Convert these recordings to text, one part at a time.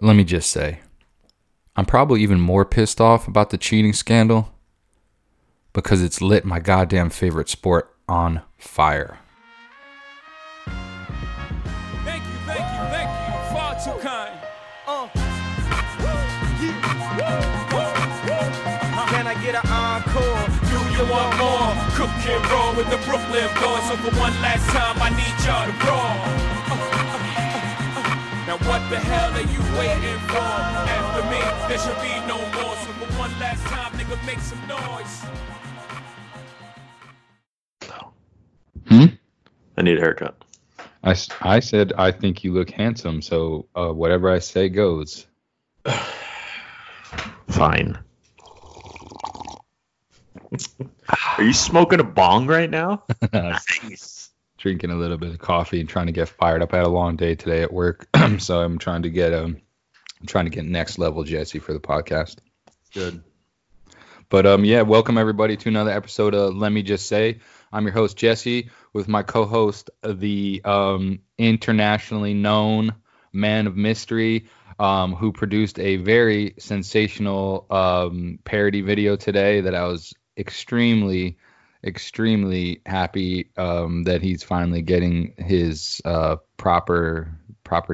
Let me just say, I'm probably even more pissed off about the cheating scandal because it's lit my goddamn favorite sport on fire. Thank you, far too kind. Can I get an encore? Do you want more? Cook and roll with the Brooklyn boys. So for one last time, I need y'all to roll. Now what the hell are you waiting for? After me, there should be no more. So for one last time, nigga, make some noise. I need a haircut. I said I think you look handsome, so whatever I say goes. Fine. Are you smoking a bong right now? Nice. Drinking a little bit of coffee and trying to get fired up. I had a long day today at work, so I'm trying to get next level Jesse for the podcast. Good. But welcome everybody to another episode of Let Me Just Say. I'm your host Jesse with my co-host, the internationally known man of mystery, who produced a very sensational parody video today that I was extremely happy that he's finally getting his proper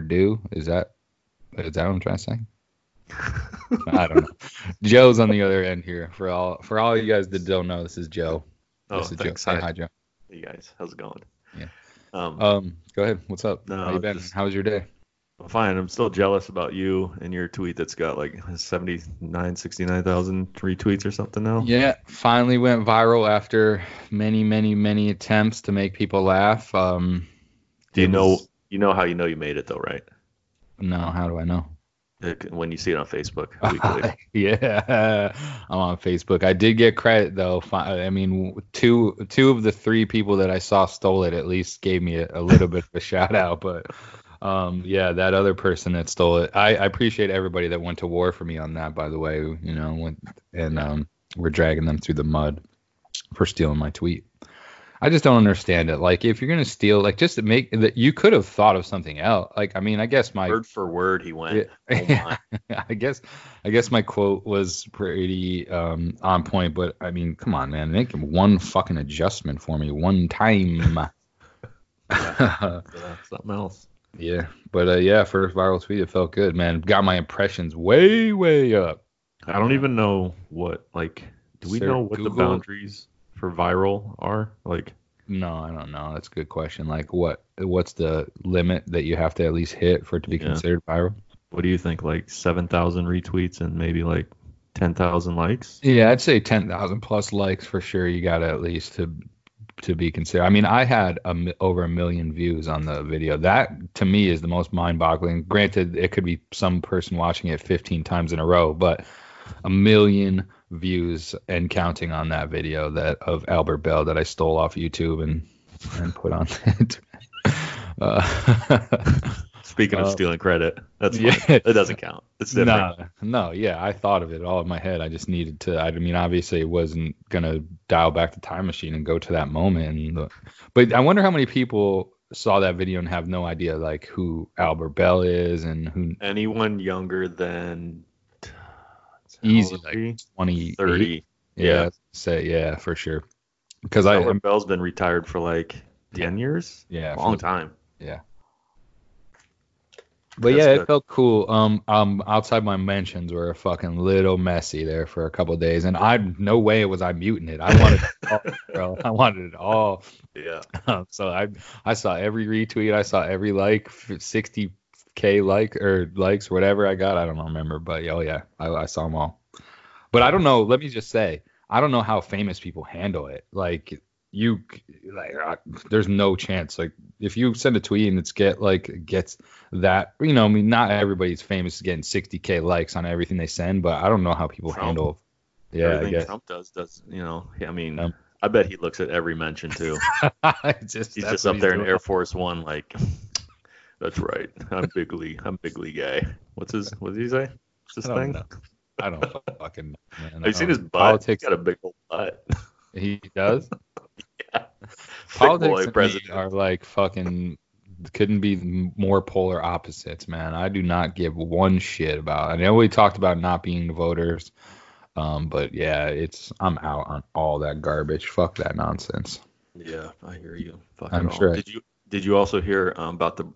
due. Is that what I'm trying to say? I don't know. Joe's on the other end here. For all you guys that don't know, this is Joe. Oh, this is thanks. Joe. Hi, Joe. Hey guys, how's it going? Yeah. Go ahead. What's up? No, how you been? How was your day? I'm fine. I'm still jealous about you and your tweet that's got like 69,000 retweets or something now. Yeah, finally went viral after many attempts to make people laugh. You know how you know you made it though, right? No, how do I know? When you see it on Facebook. Yeah, I'm on Facebook. I did get credit, though. I mean, two of the three people that I saw stole it at least gave me a little bit of a shout-out. But, that other person that stole it. I appreciate everybody that went to war for me on that, by the way. You know, we're dragging them through the mud for stealing my tweet. I just don't understand it. Like, if you're gonna steal, like, just to make that, you could have thought of something else. Like, I mean, I guess my word for word, he went. Yeah, I guess my quote was pretty on point. But I mean, come on, man, make one fucking adjustment for me one time. Something else. Yeah, but first viral tweet, it felt good, man. Got my impressions way up. I don't even know what. Like, do we know what Google? The boundaries for viral are? Like, no, I don't know. That's a good question. Like, what's the limit that you have to at least hit for it to be considered viral? What do you think? Like 7,000 retweets and maybe like 10,000 likes? Yeah, I'd say 10,000 plus likes for sure. You got to at least to be considered. I mean, I had over 1 million views on the video. That to me is the most mind-boggling. Granted, it could be some person watching it 15 times in a row, but 1 million views and counting on that video that of Albert Belle that I stole off YouTube and put on it. Speaking of stealing credit, that's it doesn't count. It's different. I thought of it all in my head. I just needed to. I mean, obviously, it wasn't gonna dial back the time machine and go to that moment. And look. But I wonder how many people saw that video and have no idea like who Albert Belle is and who anyone younger than. Easy, like 20, 30. Yeah. Yeah, for sure. Because Albert Belle's been retired for like 10 years. Yeah. Long time. Yeah. But yeah, it felt cool. Outside my mentions were a fucking little messy there for a couple of days, and no way was I muting it. I wanted it all, bro. I wanted it all. Yeah. So I saw every retweet. I saw every like 60K like or likes, whatever I got. I don't remember, but I saw them all. But I don't know. Let me just say, I don't know how famous people handle it. Like there's no chance. Like if you send a tweet and gets that, you know, I mean, not everybody's famous getting 60K likes on everything they send, but I don't know how people handle. Yeah, everything I guess. Trump does, you know? I mean, I bet he looks at every mention too. He's just up there in Air Force One, like. That's right. I'm big league guy. What did he say? What's this thing? Know. I don't fucking know. Man. Have you seen his butt? Politics, he's got a big old butt. He does? Yeah. Politics are like fucking couldn't be more polar opposites, man. I do not give one shit about it. I know we talked about not being voters, but yeah, I'm out on all that garbage. Fuck that nonsense. Yeah, I hear you. Fucking I'm sure. Did you also hear about the?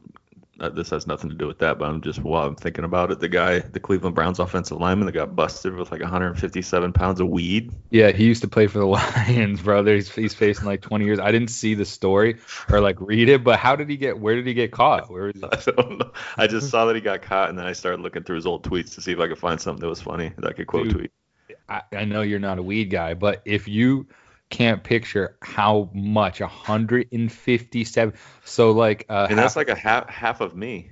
This has nothing to do with that, but I'm thinking about it, the guy, the Cleveland Browns offensive lineman that got busted with like 157 pounds of weed. Yeah, he used to play for the Lions, brother. He's facing like 20 years. I didn't see the story or like read it, but where did he get caught? Where is he? I don't know. I just saw that he got caught, and then I started looking through his old tweets to see if I could find something that was funny that I could quote tweet. I know you're not a weed guy, but if you can't picture how much 157. So like, and that's like a half of me.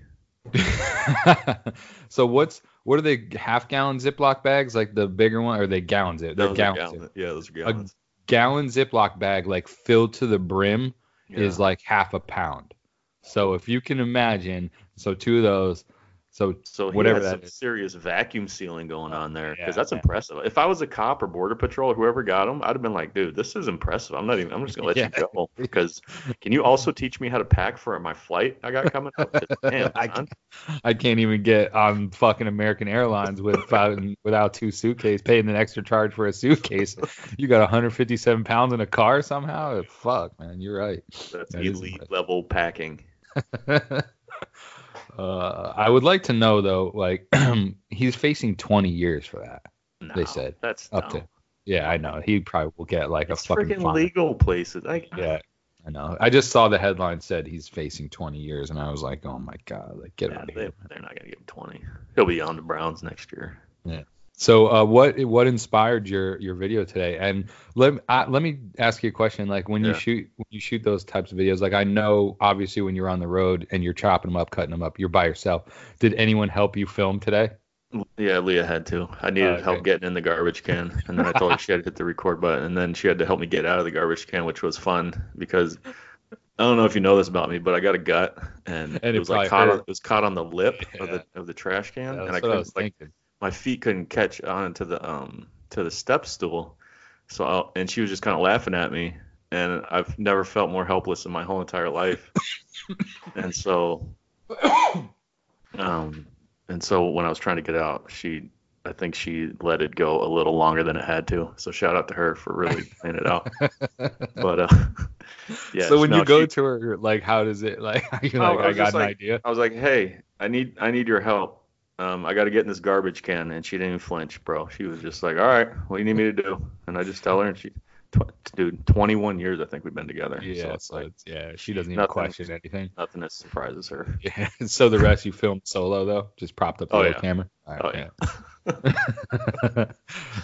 So what are they? Half gallon Ziploc bags, like the bigger one, or are they gallons? They're gallons. Yeah, those are gallons. A gallon Ziploc bag, like filled to the brim, is like half a pound. So if you can imagine, so two of those. So whatever that is. Serious vacuum sealing going on there, because that's impressive. If I was a cop or border patrol or whoever got him, I'd have been like, dude, this is impressive. I'm just gonna let you go. Because can you also teach me how to pack for my flight I got coming up? Damn, I can't even get on fucking American Airlines without two suitcases, paying an extra charge for a suitcase. You got 157 pounds in a car somehow. Fuck, man, you're right. That's elite level packing. I would like to know though, like he's facing 20 years for that. No, they said that's up to. Yeah, I know. He probably will get like a fucking fine. Legal places. Yeah, I know. I just saw the headline said he's facing 20 years, and I was like, oh my god, like get out of here. They're not gonna give him 20. He'll be on the Browns next year. Yeah. So what inspired your video today? And let me ask you a question. Like when you shoot those types of videos, like I know obviously when you're on the road and you're chopping them up, cutting them up, you're by yourself. Did anyone help you film today? Yeah, Leah had to. I needed help getting in the garbage can, and then I told her she had to hit the record button, and then she had to help me get out of the garbage can, which was fun because I don't know if you know this about me, but I got a gut, and it was like caught on the lip of the trash can, and I couldn't like. My feet couldn't catch onto the step stool, and she was just kind of laughing at me, and I've never felt more helpless in my whole entire life. And so, when I was trying to get out, I think she let it go a little longer than it had to. So shout out to her for really playing it out. But yeah. So when you go to her, like, how does it I got an idea. I was like, hey, I need your help. I got to get in this garbage can, and she didn't even flinch, bro. She was just like, all right, what do you need me to do? And I just tell her, and she, dude, 21 years, I think we've been together. Yeah, so she doesn't even question anything. Nothing that surprises her. Yeah. So the rest you filmed solo, though? Just propped up the camera? Right, yeah.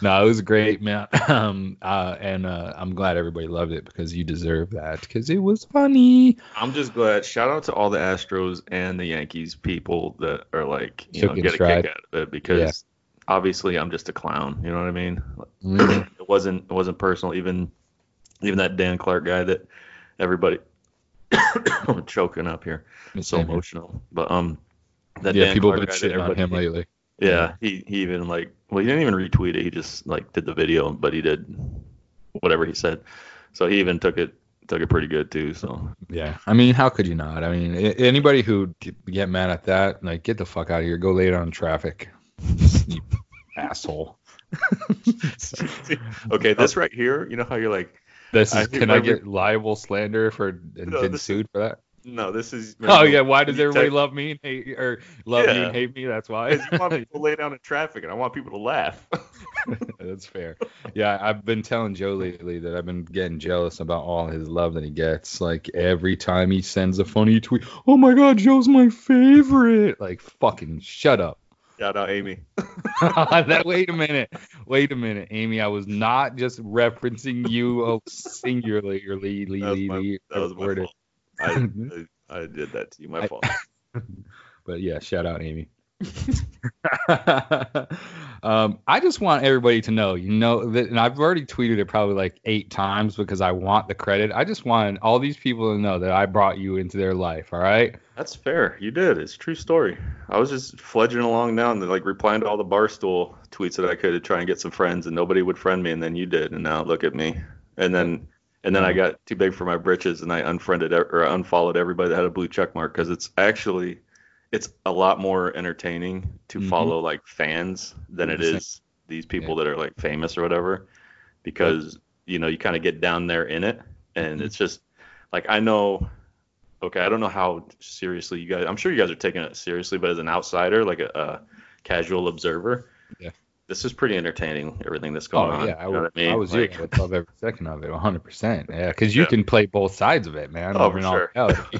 No, it was great, man. And I'm glad everybody loved it because you deserve that because it was funny. I'm just glad. Shout out to all the Astros and the Yankees people that are like, get a kick out of it because obviously I'm just a clown. You know what I mean? Mm-hmm. It wasn't personal. Even that Dan Clark guy that everybody I'm choking up here. It's so emotional, but that Dan people Clark have been shitting on him lately. Yeah, he even he didn't even retweet it. He just did the video, but he did whatever he said. So he even took it pretty good too. So yeah, I mean, how could you not? I mean, anybody who get mad at that, get the fuck out of here. Go lay down in traffic, you asshole. Okay, this right here. You know how you're like. This is. Can I get libel slander get sued for that? No, this is. Oh yeah, why does everybody love me and hate me and hate me? That's why. You want me to lay down in traffic, and I want people to laugh. That's fair. Yeah, I've been telling Joe lately that I've been getting jealous about all his love that he gets. Like every time he sends a funny tweet, oh my god, Joe's my favorite. Like fucking shut up. Shout out Amy. Wait a minute, Amy. I was not just referencing you singularly or Lee. That was my fault. I did that to you. My fault. But yeah, shout out Amy. I just want everybody to know, that, and I've already tweeted it probably 8 times because I want the credit. I just want all these people to know that I brought you into their life. All right. That's fair. You did. It's a true story. I was just fledging along now and replying to all the Barstool tweets that I could to try and get some friends, and nobody would friend me, and then you did, and now look at me, and then. And then I got too big for my britches, and I unfollowed everybody that had a blue check mark, because it's actually a lot more entertaining to follow like fans than it is these people that are like famous or whatever, because you know you kind of get down there in it, and it's just like I don't know how seriously you guys. I'm sure you guys are taking it seriously, but as an outsider, like a casual observer, this is pretty entertaining. Everything that's going on. I was here. I love every second of it, 100%. Yeah, because you can play both sides of it, man. Oh, for sure.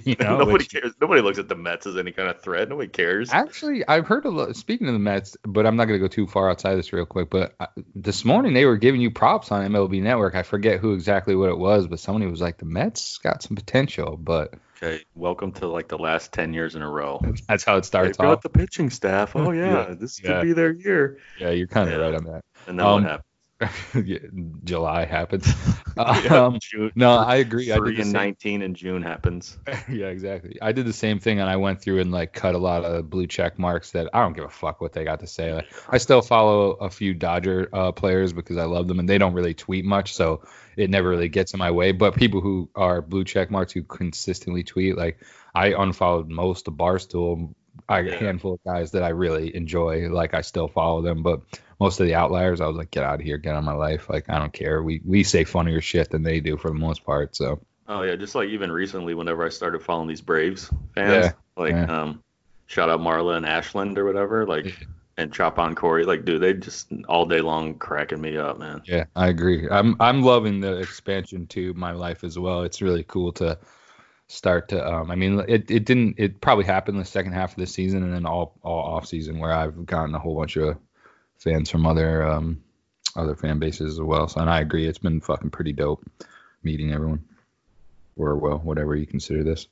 You know, nobody cares. Nobody looks at the Mets as any kind of threat. Nobody cares. Actually, I've heard a lot. Speaking of the Mets, but I'm not going to go too far outside this real quick. But this morning they were giving you props on MLB Network. I forget who exactly what it was, but somebody was like, "The Mets got some potential," but. Okay, welcome to like the last 10 years in a row. That's how it starts off. Got the pitching staff. Oh, yeah, this could be their year. Yeah, you're kind of right on that. And then what happens? July happens. June, no, I agree. 3 and 19 in June happens. Yeah, exactly. I did the same thing, and I went through and like cut a lot of blue check marks that I don't give a fuck what they got to say. Like, I still follow a few Dodger players because I love them, and they don't really tweet much, so it never really gets in my way. But people who are blue check marks who consistently tweet, like I unfollowed most of Barstool. I got a handful of guys that I really enjoy. Like I still follow them, but most of the outliers, I was like, get out of here, get out of my life. Like I don't care. We say funnier shit than they do for the most part. So. Oh yeah, just like even recently, whenever I started following these Braves fans, shout out Marla and Ashland or whatever, like. And Chop on Corey, like, dude, they just all day long cracking me up, man. Yeah, I agree. I'm loving the expansion to my life as well. It's really cool to start to. I mean, it probably happened the second half of the season and then all off season where I've gotten a whole bunch of fans from other fan bases as well. So, and I agree, it's been fucking pretty dope meeting everyone, or well, whatever you consider this.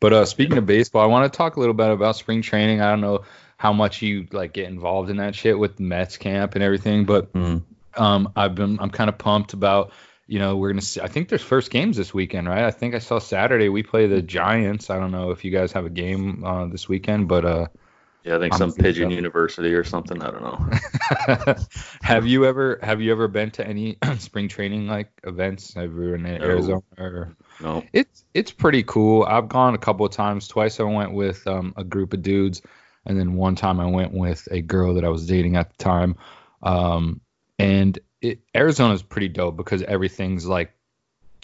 But speaking of baseball, I want to talk a little bit about spring training. I don't know how much you like get involved in that shit with Mets camp and everything, but I'm kind of pumped about, you know, we're gonna see. I think there's first games this weekend, right? I think I saw Saturday we play the Giants. I don't know if you guys have a game this weekend, but I think some Pigeon University or something. I don't know. Have you ever been to any spring training like events? Have you been in Arizona? Or... No. It's pretty cool. I've gone a couple of times. Twice I went with a group of dudes. And then one time I went with a girl that I was dating at the time. Arizona is pretty dope because everything's like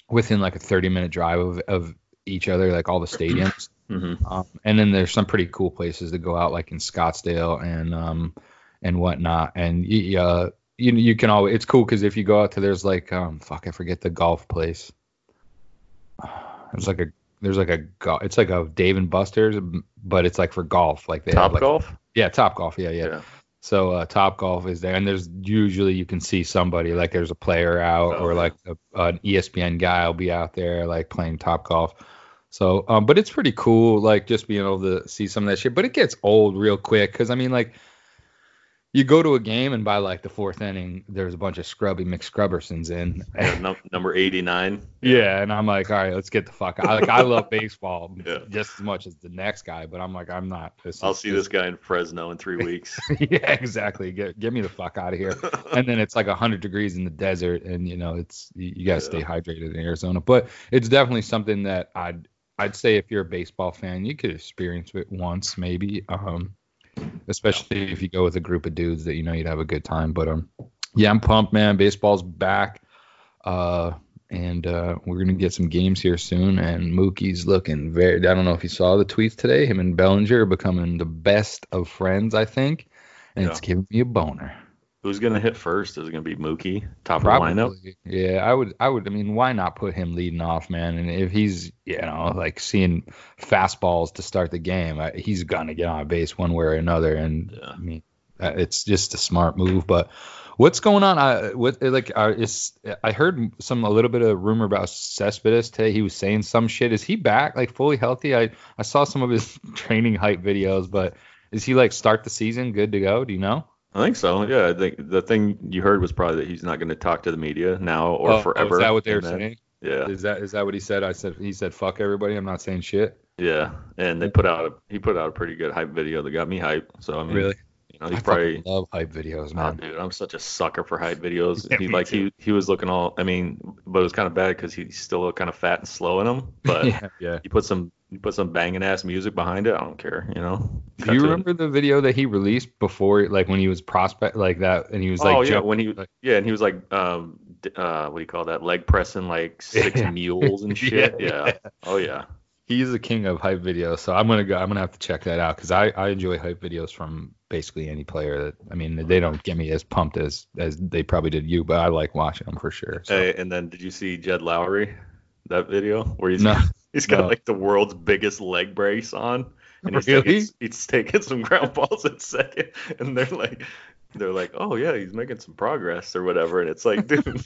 within like a 30-minute drive of each other, like all the stadiums. And then there's some pretty cool places to go out, like in Scottsdale and whatnot. And you can always, it's cool because if you go out to, there's like I forget the golf place. It's like a Dave and Buster's, but it's like for golf. Like they Top have like, Golf? Yeah, Topgolf. Yeah. So Topgolf is there, and there's usually you can see somebody, like there's a player out or like an ESPN guy will be out there like playing Topgolf. So, but it's pretty cool, like just being able to see some of that shit. But it gets old real quick because I mean, like you go to a game and by like the fourth inning, there's a bunch of scrubby McScrubbersons in. Number 89. Yeah, and I'm like, all right, let's get the fuck out. I love baseball just as much as the next guy, but I'm like, I'm not. I'll see this guy in Fresno in 3 weeks. Yeah, exactly. Get me the fuck out of here. And then it's like 100 degrees in the desert, and you know it's you gotta stay hydrated in Arizona. But it's definitely something that I'd say if you're a baseball fan, you could experience it once maybe. Especially if you go with a group of dudes that you know you'd have a good time. But I'm pumped, man. Baseball's back, and we're gonna get some games here soon. And Mookie's looking very. I don't know if you saw the tweets today. Him and Bellinger are becoming the best of friends, I think, and it's giving me a boner. Who's gonna hit first? Is it gonna be Mookie? Top probably. Of the lineup. Yeah, I would. I mean, why not put him leading off, man? And if he's, you know, like seeing fastballs to start the game, he's gonna get on base one way or another. And I mean, it's just a smart move. But what's going on? I heard a little bit of rumor about Cespedes today. He was saying some shit. Is he back, like fully healthy? I saw some of his training hype videos, but is he like start the season good to go? Do you know? I think so. Yeah, I think the thing you heard was probably that he's not going to talk to the media now or forever. Is that what they were saying? Yeah. Is that what he said? He said fuck everybody. I'm not saying shit. Yeah, and he put out a pretty good hype video that got me hyped. So I mean, really, You know, he probably love hype videos, man. Dude, I'm such a sucker for hype videos. Yeah, he was looking all. I mean, but it was kind of bad because he still looked kind of fat and slow in him. But yeah, he put some banging ass music behind it. I don't care. You know. Do you remember the video that he released before, like when he was prospect, like that, and he was like, and he was like, what do you call that? Leg pressing like six mules and shit. Yeah. Oh yeah. He's the king of hype videos, so I'm gonna have to check that out because I enjoy hype videos from basically any player. That I mean, they don't get me as pumped as they probably did you, but I like watching them for sure. So. Hey, and then did you see Jed Lowry that video where he's got like the world's biggest leg brace on, and he's taking some ground balls at second, and they're like, oh yeah, he's making some progress or whatever, and it's like, dude,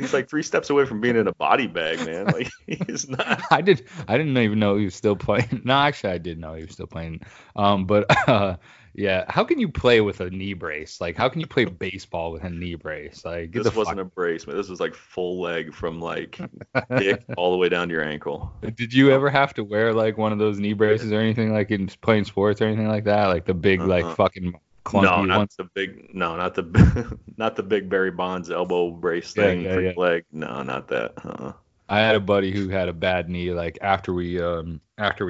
he's like 3 steps away from being in a body bag, man. Like he's not. I didn't even know he was still playing. No, actually, I did know he was still playing. Yeah, how can you play with a knee brace? Like, how can you play baseball with a knee brace? Like, this wasn't a brace, man. This was like full leg from like dick all the way down to your ankle. Did you ever have to wear like one of those knee braces or anything like in playing sports or anything like that? Like the big like fucking. Not the big Barry Bonds elbow brace thing. Leg. No, not that. Uh-uh. I had a buddy who had a bad knee. Like after we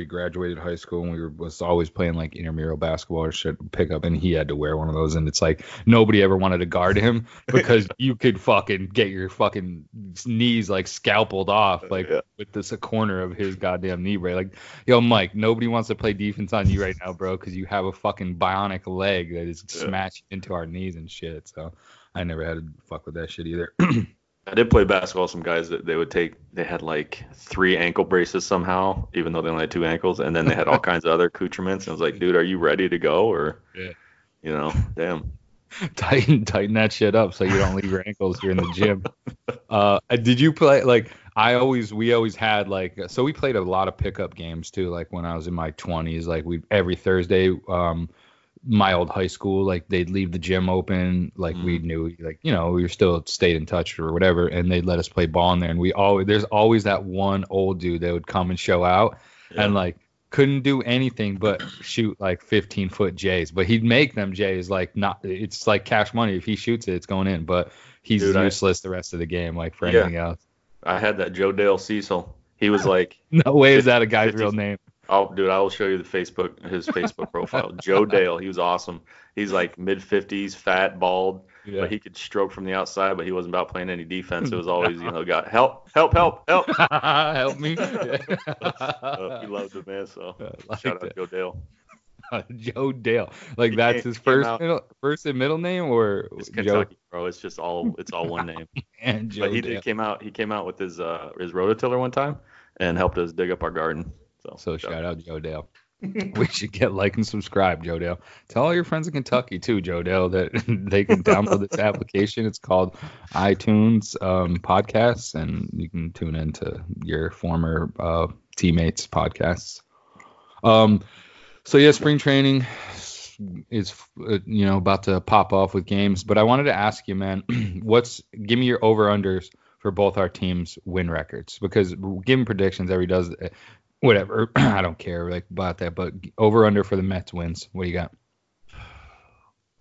graduated high school, and was always playing like intramural basketball or shit pickup, and he had to wear one of those. And it's like nobody ever wanted to guard him because you could fucking get your fucking knees like scalpeled off with this corner of his goddamn knee brace. Like, yo, Mike, nobody wants to play defense on you right now, bro, because you have a fucking bionic leg that is smashed into our knees and shit. So I never had to fuck with that shit either. I did play basketball. Some guys that they had like 3 ankle braces somehow, even though they only had 2 ankles, and then they had all kinds of other accoutrements. And I was like, dude, are you ready to go? Or, you know, damn. Tighten that shit up so you don't leave your ankles here in the gym. Did you play like? We always had like, so we played a lot of pickup games too. Like when I was in my 20s, like every Thursday. My old high school, like they'd leave the gym open, like we knew, like, you know, we were still stayed in touch or whatever, and they'd let us play ball in there, and there's always that one old dude that would come and show out and like couldn't do anything but shoot like 15-foot J's, but he'd make them J's like, not, it's like cash money, if he shoots it, it's going in, but he's useless the rest of the game, like for anything else. I had that Joe Dale Cecil. He was like no way is that a guy's real name. Oh, dude, I will show you his Facebook profile. Joe Dale, he was awesome. He's like mid-50s, fat, bald, but he could stroke from the outside, but he wasn't about playing any defense. It was always, you know, got help. Help me. He loved it, man, so shout out Joe Dale. Joe Dale. Like, that's his first and middle name, or it's Kentucky, bro. It's just all one name. And Joe Dale. He came out with his rototiller one time and helped us dig up our garden. So shout out Joe Dale. We should get like and subscribe, Joe Dale. Tell all your friends in Kentucky too, Joe Dale, that they can download this application. It's called iTunes Podcasts, and you can tune into your former teammates' podcasts. So yeah, spring training is about to pop off with games, but I wanted to ask you, man, give me your over-unders for both our teams' win records, because giving predictions whatever, I don't care like about that, but over under for the Mets wins. What do you got?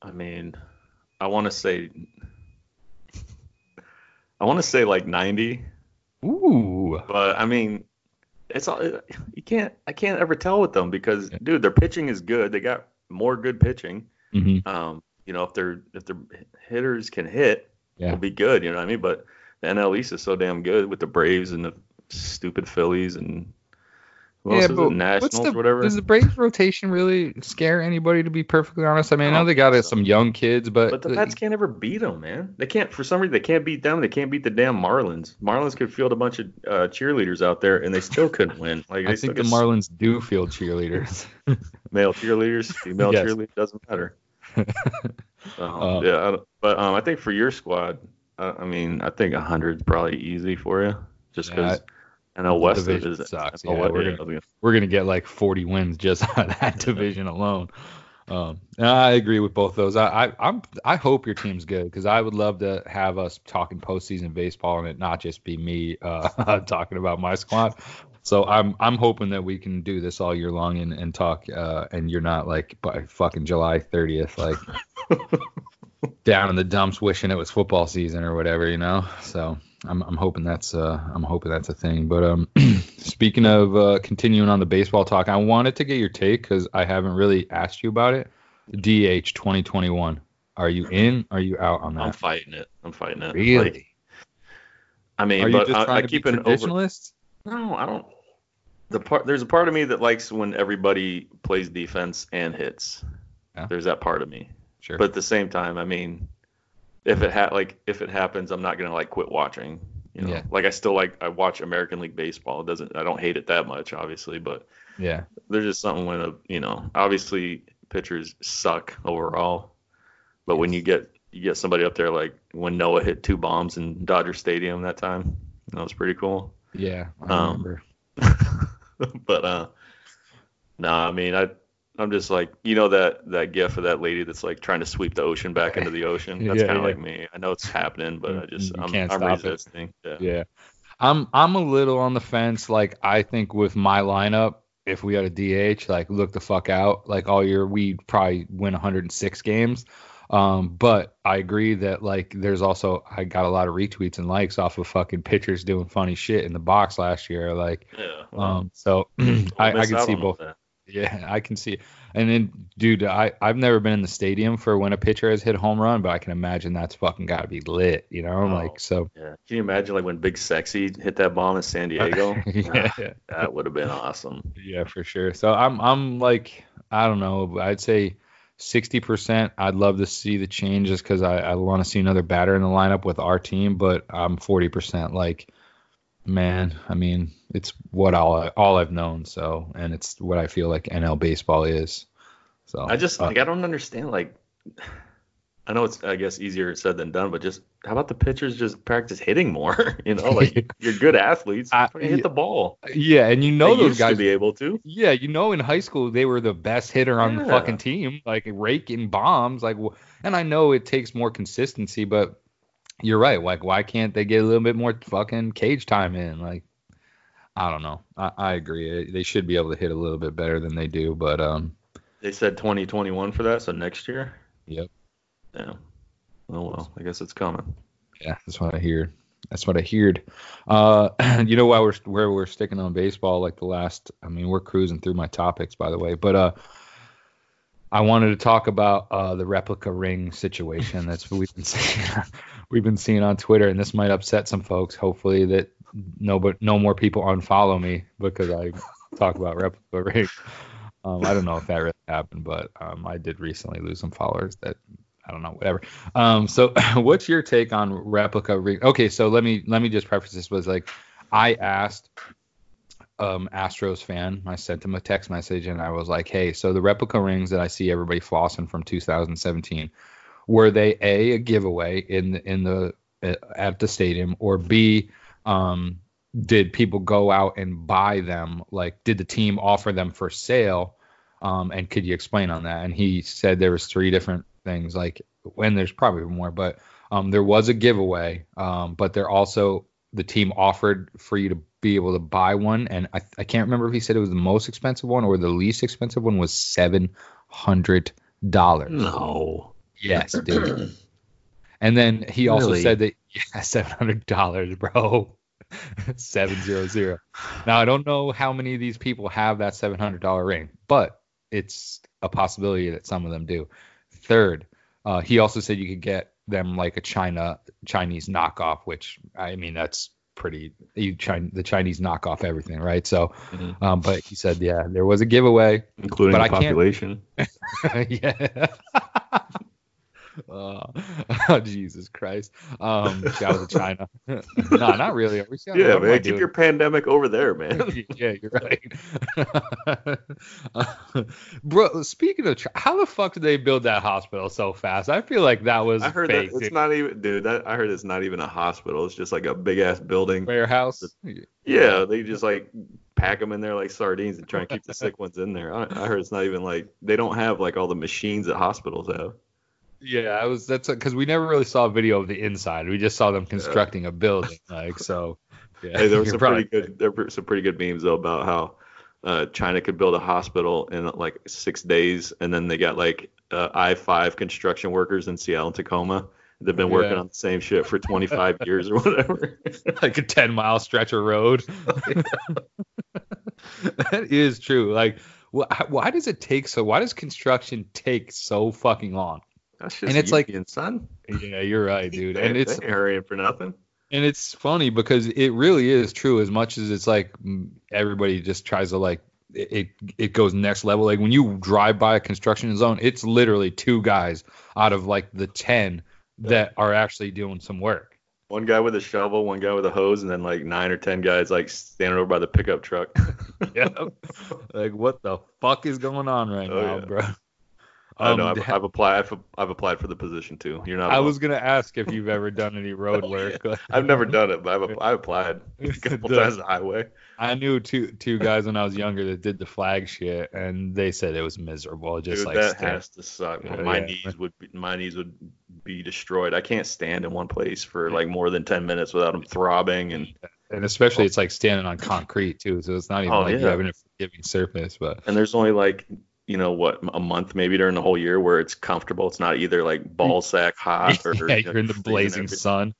I mean, I want to say like 90. Ooh. But I mean, it's all I can't ever tell with them because dude, their pitching is good. They got more good pitching. Mm-hmm. You know, if their hitters can hit, it'll be good, you know what I mean? But the NL East is so damn good with the Braves and the stupid Phillies and but Nationals, whatever. Does the Braves rotation really scare anybody, to be perfectly honest? I mean, I know they got some young kids, but the Mets can't ever beat them, man. They can't, for some reason, they can't beat them. They can't beat the damn Marlins. Marlins could field a bunch of cheerleaders out there, and they still couldn't win. Like I think the Marlins do field cheerleaders. Male cheerleaders, female cheerleaders, doesn't matter. I think for your squad, I think 100 is probably easy for you, just because... I know West is sucks. Yeah, we're gonna get like 40 wins just out of that division alone. I agree with both those. I hope your team's good because I would love to have us talking postseason baseball and it not just be me talking about my squad. So I'm hoping that we can do this all year long and talk, and you're not like by fucking July 30th, like down in the dumps wishing it was football season or whatever, you know? So I'm hoping that's a thing. But speaking of continuing on the baseball talk, I wanted to get your take because I haven't really asked you about it. DH 2021. Are you in? Are you out on that? I'm fighting it. Really? Like, I mean, are you but just trying I to keep be an traditionalist? No, I don't. There's a part of me that likes when everybody plays defense and hits. Yeah. There's that part of me. Sure. But at the same time, I mean, if it happens, I'm not gonna like quit watching. You know, yeah. Like I still I watch American League baseball. I don't hate it that much, obviously, but yeah, there's just something when obviously pitchers suck overall, but yes. When you get somebody up there like when Noah hit two bombs in Dodger Stadium that time, that was pretty cool. Yeah, I remember. But I mean I'm just like, you know, that gif of that lady that's like trying to sweep the ocean back into the ocean. That's kind of like me. I know it's happening, but I'm resisting. Yeah. Yeah. I'm a little on the fence. Like I think with my lineup, if we had a DH, like look the fuck out, like all year, we'd probably win 106 games. But I agree that like there's also I got a lot of retweets and likes off of fucking pitchers doing funny shit in the box last year. Like, yeah, well, so I can see both. Yeah, I can see it. And then, dude, I've never been in the stadium for when a pitcher has hit a home run, but I can imagine that's fucking got to be lit, you know? Like, so. Yeah. Can you imagine, like, when Big Sexy hit that bomb in San Diego? Yeah. That would have been awesome. Yeah, for sure. So I'm like, I don't know, I'd say 60%. I'd love to see the change just because I want to see another batter in the lineup with our team, but I'm 40% like, man, I mean, it's what all I've known, so, and it's what I feel like NL baseball is. So I just I don't understand. Like, I know it's I guess easier said than done, but just how about the pitchers just practice hitting more? You know, like you're good athletes, hit the ball. Yeah, and you know they those guys used to be able to. Yeah, you know, in high school they were the best hitter on the fucking team, like raking bombs. Like, and I know it takes more consistency, but. You're right. Like, why can't they get a little bit more fucking cage time in? Like, I don't know. I agree. They should be able to hit a little bit better than they do. But they said 2021 for that, so next year. Yep. Yeah. Oh well, I guess it's coming. Yeah, that's what I hear. You know, why we're sticking on baseball, like the last. I mean, we're cruising through my topics, by the way, but I wanted to talk about the replica ring situation that's what we've been seeing on Twitter, and this might upset some folks. Hopefully that no more people unfollow me because I talk about replica rings. I don't know if that really happened, but I did recently lose some followers that I don't know, whatever. So what's your take on replica ring? Okay, so let me just preface this was like I asked. Astros fan, I sent him a text message and I was like, hey, so the replica rings that I see everybody flossing from 2017, were they a giveaway in the at the stadium, or B, did people go out and buy them? Like, did the team offer them for sale? And could you explain on that? And he said there was three different things, like, and there's probably more, but there was a giveaway, but there also the team offered for you to be able to buy one, and I can't remember if he said it was the most expensive one or the least expensive one was $700. No. Yes, dude. And then he also said that $700, bro. 700. Now I don't know how many of these people have that $700 ring, but it's a possibility that some of them do. Third, he also said you could get them like a Chinese knockoff, which I mean that's pretty. The Chinese knockoff everything, right? So, but he said, yeah, there was a giveaway, including the population. Yeah. Jesus Christ! Shout out to China. No, not really. Yeah, man. Keep your pandemic over there, man. Yeah, you're right. Bro, speaking of, how the fuck did they build that hospital so fast? I feel like that was. I heard fake. That it's not even, dude. I heard it's not even a hospital. It's just like a big ass building. Warehouse. Yeah, they just like pack them in there like sardines and try and keep the sick ones in there. I heard it's not even like they don't have like all the machines that hospitals have. Yeah, that's because we never really saw a video of the inside. We just saw them constructing a building, like so. Yeah, hey, there was some pretty good memes though about how China could build a hospital in like 6 days, and then they got like I-5 construction workers in Seattle and Tacoma. They've been working on the same shit for 25 years or whatever. Like a 10-mile stretch of road. That is true. Like, why does it take so? Why does construction take so fucking long? That's just Indian son. Yeah, you're right, dude. And it's hurrying for nothing. And it's funny because it really is true. As much as it's like everybody just tries to like it goes next level. Like when you drive by a construction zone, it's literally two guys out of like the 10 that are actually doing some work. One guy with a shovel, one guy with a hose, and then like 9 or 10 guys like standing over by the pickup truck. Yeah, like what the fuck is going on right now, bro? I know. I've applied for the position too. You're not. I was gonna ask if you've ever done any road work. Yeah. I've never done it, but I applied a couple times the highway. I knew two guys when I was younger that did the flag shit, and they said it was miserable. Just dude, like that has to suck. Yeah, my knees would be destroyed. I can't stand in one place for like more than 10 minutes without them throbbing, and especially it's like standing on concrete too, so it's not even you having a forgiving surface. But and there's only like, you know what, a month maybe during the whole year where it's comfortable. It's not either like ball sack hot or you're in the blazing sun.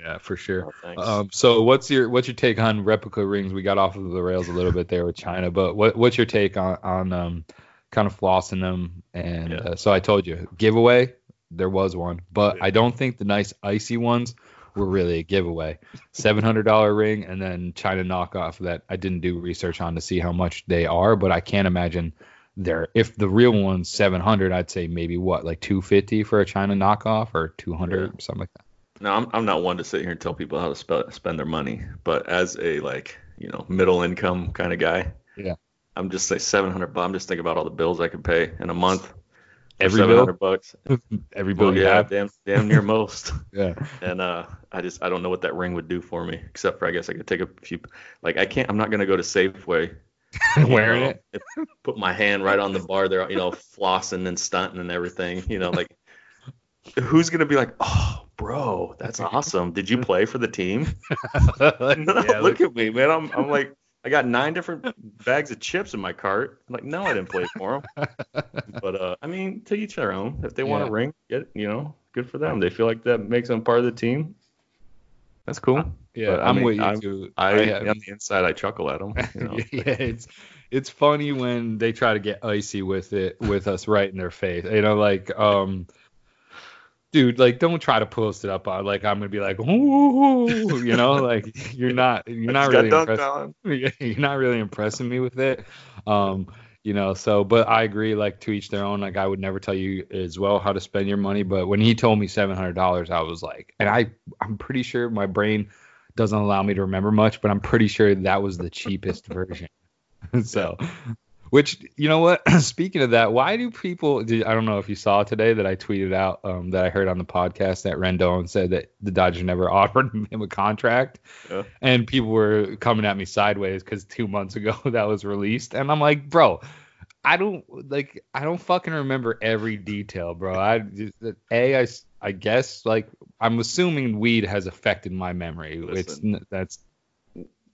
Yeah, for sure. Oh, so what's your take on replica rings? We got off of the rails a little bit there with China, but what's your take on kind of flossing them? And so I told you giveaway, there was one, but I don't think the nice icy ones were really a giveaway. $700 ring and then China knockoff that I didn't do research on to see how much they are, but I can't imagine there. If the real one's $700, I'd say maybe what, like $250 for a China knockoff or $200, something like that. No, I'm not one to sit here and tell people how to spend their money, but as a like, you know, middle income kind of guy, I'm just like $700. I'm just thinking about all the bills I could pay in a month. Every $700 every bill you have, damn near most. And I don't know what that ring would do for me, except for I guess I could take a few. Like I'm not gonna go to Safeway wearing it. Put my hand right on the bar there, you know, flossing and stunting and everything. You know, like who's gonna be like, oh, bro, that's awesome. Did you play for the team? Look at me, man. I'm like, I got 9 different bags of chips in my cart. I'm like, no, I didn't play for them. But I mean, to each their own. If they want a ring, get, you know, good for them. They feel like that makes them part of the team. That's cool. Yeah, but, I'm with you too. On the inside, I chuckle at them. You know? It's funny when they try to get icy with us right in their face. You know, like dude, like, don't try to post it up on. Like, I'm gonna be like, ooh, you know, like you're not really impressing. You're not really impressing me with it, you know. So, but I agree. Like, to each their own. Like, I would never tell you as well how to spend your money. But when he told me $700, I was like, and I'm pretty sure my brain doesn't allow me to remember much, but I'm pretty sure that was the cheapest version. So. Which, you know what, speaking of that, why do people, I don't know if you saw today that I tweeted out that I heard on the podcast that Rendon said that the Dodgers never offered him a contract, and people were coming at me sideways because 2 months ago that was released, and I'm like, bro, I don't fucking remember every detail, bro. I guess, like, I'm assuming weed has affected my memory. Listen,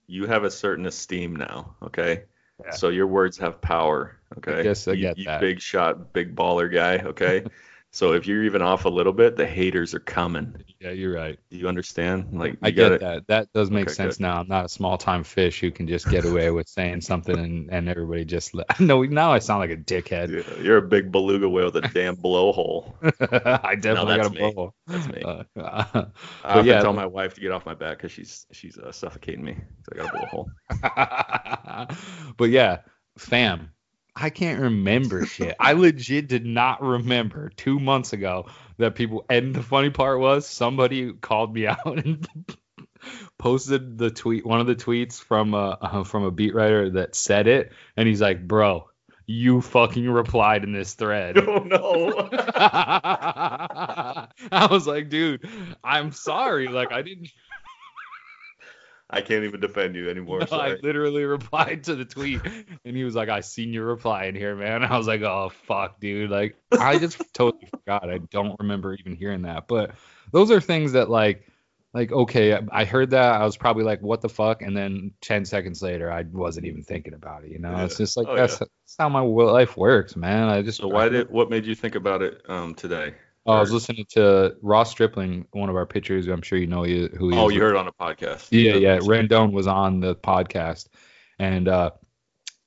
you have a certain esteem now, okay? Yeah. So your words have power, okay? Yes, I get that. You big shot, big baller guy, okay? So if you're even off a little bit, the haters are coming. Yeah, you're right. Do you understand? Like, I get that. That does make sense now. I'm not a small-time fish who can just get away with saying something and everybody just... No, now I sound like a dickhead. Yeah, you're a big beluga whale with a damn blowhole. I definitely got a blowhole. That's me. I have to tell my wife to get off my back because she's suffocating me. So I got a blowhole. But yeah, fam. I can't remember shit. I legit did not remember 2 months ago that people. And the funny part was somebody called me out and posted the tweet, one of the tweets from a beat writer that said it, and he's like, "Bro, you fucking replied in this thread." Oh no! I was like, "Dude, I'm sorry. Like, I didn't." I can't even defend you anymore. No, I literally replied to the tweet, and he was like, "I seen your reply in here, man." I was like, "Oh fuck, dude!" Like, I just totally forgot. I don't remember even hearing that. But those are things that, like, like, okay, I heard that. I was probably like, what the fuck? And then 10 seconds later, I wasn't even thinking about it. You know, yeah. It's just like, that's how my life works, man. I just. So what made you think about it today? Oh, I was listening to Ross Stripling, one of our pitchers. I'm sure you know who he is. Oh, you heard on a podcast. Yeah. Rendon was on the podcast, and